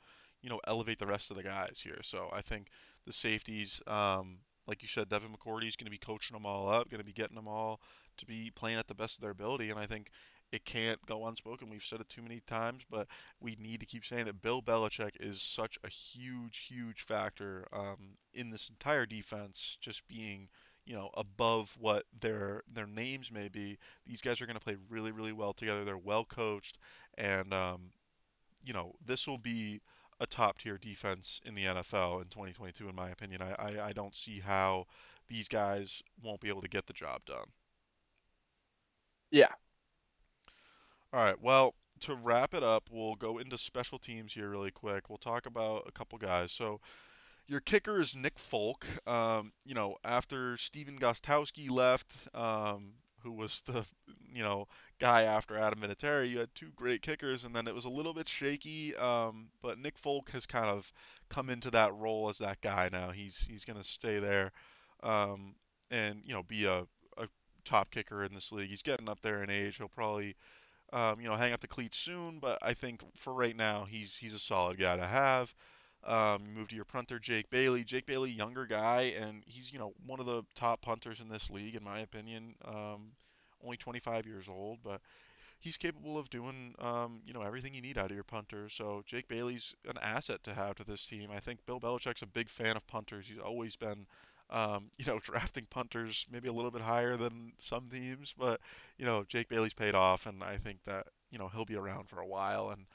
elevate the rest of the guys here. So I think the safeties, like you said, Devin McCourty's gonna be coaching them all up, gonna be getting them all to be playing at the best of their ability, and I think it can't go unspoken. We've said it too many times, but we need to keep saying that Bill Belichick is such a huge, huge factor in this entire defense, just being, above what their names may be. These guys are going to play really, really well together. They're well coached, and, this will be a top-tier defense in the NFL in 2022, in my opinion. I don't see how these guys won't be able to get the job done. Yeah. All right, well, to wrap it up, we'll go into special teams here really quick. We'll talk about a couple guys. So your kicker is Nick Folk. After Steven Gostowski left, who was the, guy after Adam Vinatieri, you had two great kickers, and then it was a little bit shaky, but Nick Folk has kind of come into that role as that guy now. He's going to stay there and, be a top kicker in this league. He's getting up there in age. He'll probably hang up the cleats soon, but I think for right now, he's a solid guy to have. Move to your punter, Jake Bailey. Jake Bailey, younger guy, and he's, one of the top punters in this league, in my opinion. only 25 years old, but he's capable of doing, everything you need out of your punter. So Jake Bailey's an asset to have to this team. I think Bill Belichick's a big fan of punters. He's always been, drafting punters maybe a little bit higher than some teams, but, Jake Bailey's paid off, and I think that, he'll be around for a while. And,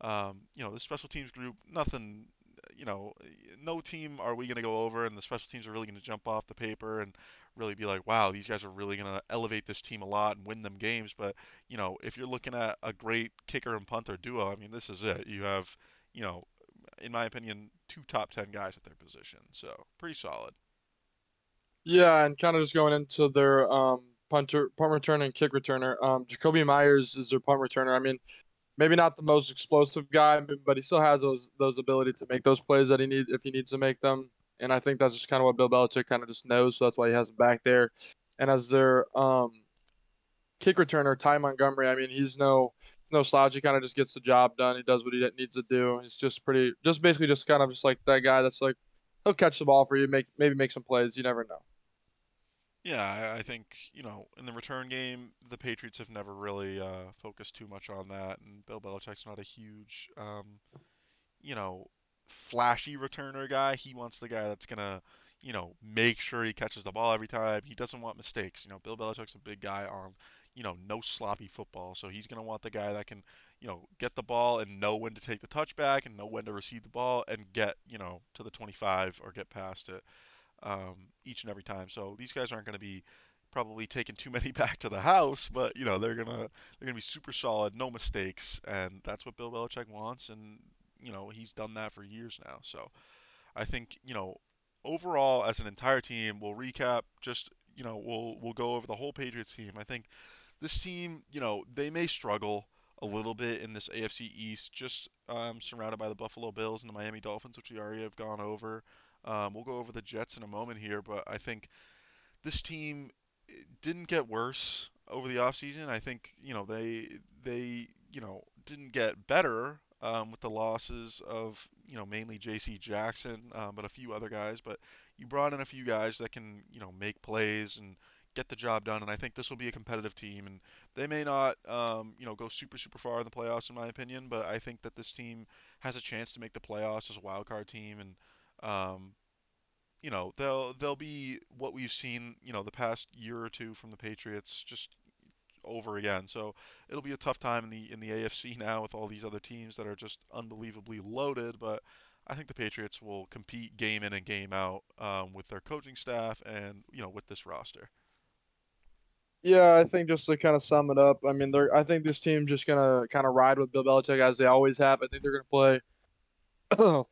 the special teams group, nothing, no team are we going to go over, and the special teams are really going to jump off the paper and really be like, wow, these guys are really going to elevate this team a lot and win them games. But, if you're looking at a great kicker and punter duo, I mean, this is it. You have, in my opinion, two top 10 guys at their position. So pretty solid. Yeah. And kind of just going into their, punt returner and kick returner. Jacoby Myers is their punt returner. I mean, maybe not the most explosive guy, but he still has those ability to make those plays that he needs if he needs to make them. And I think that's just kind of what Bill Belichick kind of just knows, so that's why he has him back there. And as their kick returner, Ty Montgomery, I mean, he's no slouch. He kind of just gets the job done. He does what he needs to do. He's just basically like that guy that's like, he'll catch the ball for you, maybe make some plays. You never know. Yeah, I think, in the return game, the Patriots have never really focused too much on that, and Bill Belichick's not a huge, flashy returner guy. He wants the guy that's going to, make sure he catches the ball every time. He doesn't want mistakes. Bill Belichick's a big guy on, no sloppy football, so he's going to want the guy that can, get the ball and know when to take the touchback and know when to receive the ball and get, to the 25 or get past it. Each and every time. So these guys aren't going to be probably taking too many back to the house, but they're going to be super solid, no mistakes, and that's what Bill Belichick wants, and he's done that for years now. So I think, overall as an entire team, we'll recap, just we'll go over the whole Patriots team. I think this team, they may struggle a little bit in this AFC East, just surrounded by the Buffalo Bills and the Miami Dolphins, which we already have gone over. We'll go over the Jets in a moment here, but I think this team didn't get worse over the offseason. I think, they didn't get better with the losses of, mainly J.C. Jackson, but a few other guys. But you brought in a few guys that can, make plays and get the job done, and I think this will be a competitive team. And they may not, go super, super far in the playoffs, in my opinion, but I think that this team has a chance to make the playoffs as a wild-card team, and they'll be what we've seen, the past year or two from the Patriots just over again. So it'll be a tough time in the AFC now with all these other teams that are just unbelievably loaded. But I think the Patriots will compete game in and game out with their coaching staff and, with this roster. Yeah, I think just to kind of sum it up, I mean, I think this team's just going to kind of ride with Bill Belichick as they always have. I think they're going to play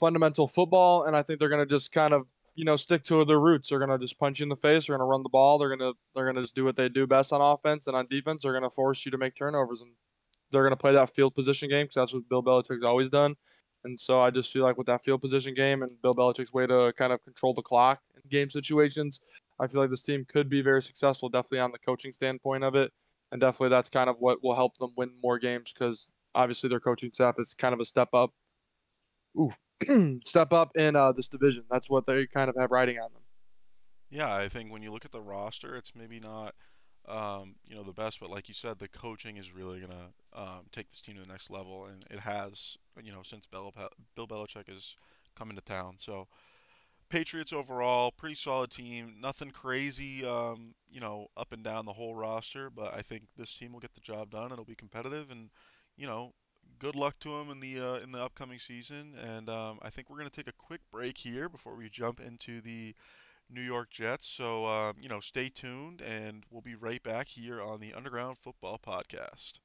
fundamental football, and I think they're going to just kind of stick to their roots. They're going to just punch you in the face. They're going to run the ball. They're going to just do what they do best on offense, and on defense they're going to force you to make turnovers, and they're going to play that field position game because that's what Bill Belichick's always done. And so I just feel like with that field position game and Bill Belichick's way to kind of control the clock in game situations, I feel like this team could be very successful, definitely on the coaching standpoint of it, and definitely that's kind of what will help them win more games, because obviously their coaching staff is kind of a step up in this division. That's what they kind of have riding on them. Yeah, I think when you look at the roster, it's maybe not, the best, but like you said, the coaching is really going to take this team to the next level, and it has, since Bill Belichick has come into town. So Patriots overall, pretty solid team. Nothing crazy, up and down the whole roster, but I think this team will get the job done. It'll be competitive, and, good luck to them in the upcoming season, and I think we're going to take a quick break here before we jump into the New York Jets. So, stay tuned, and we'll be right back here on the Underground Football Podcast.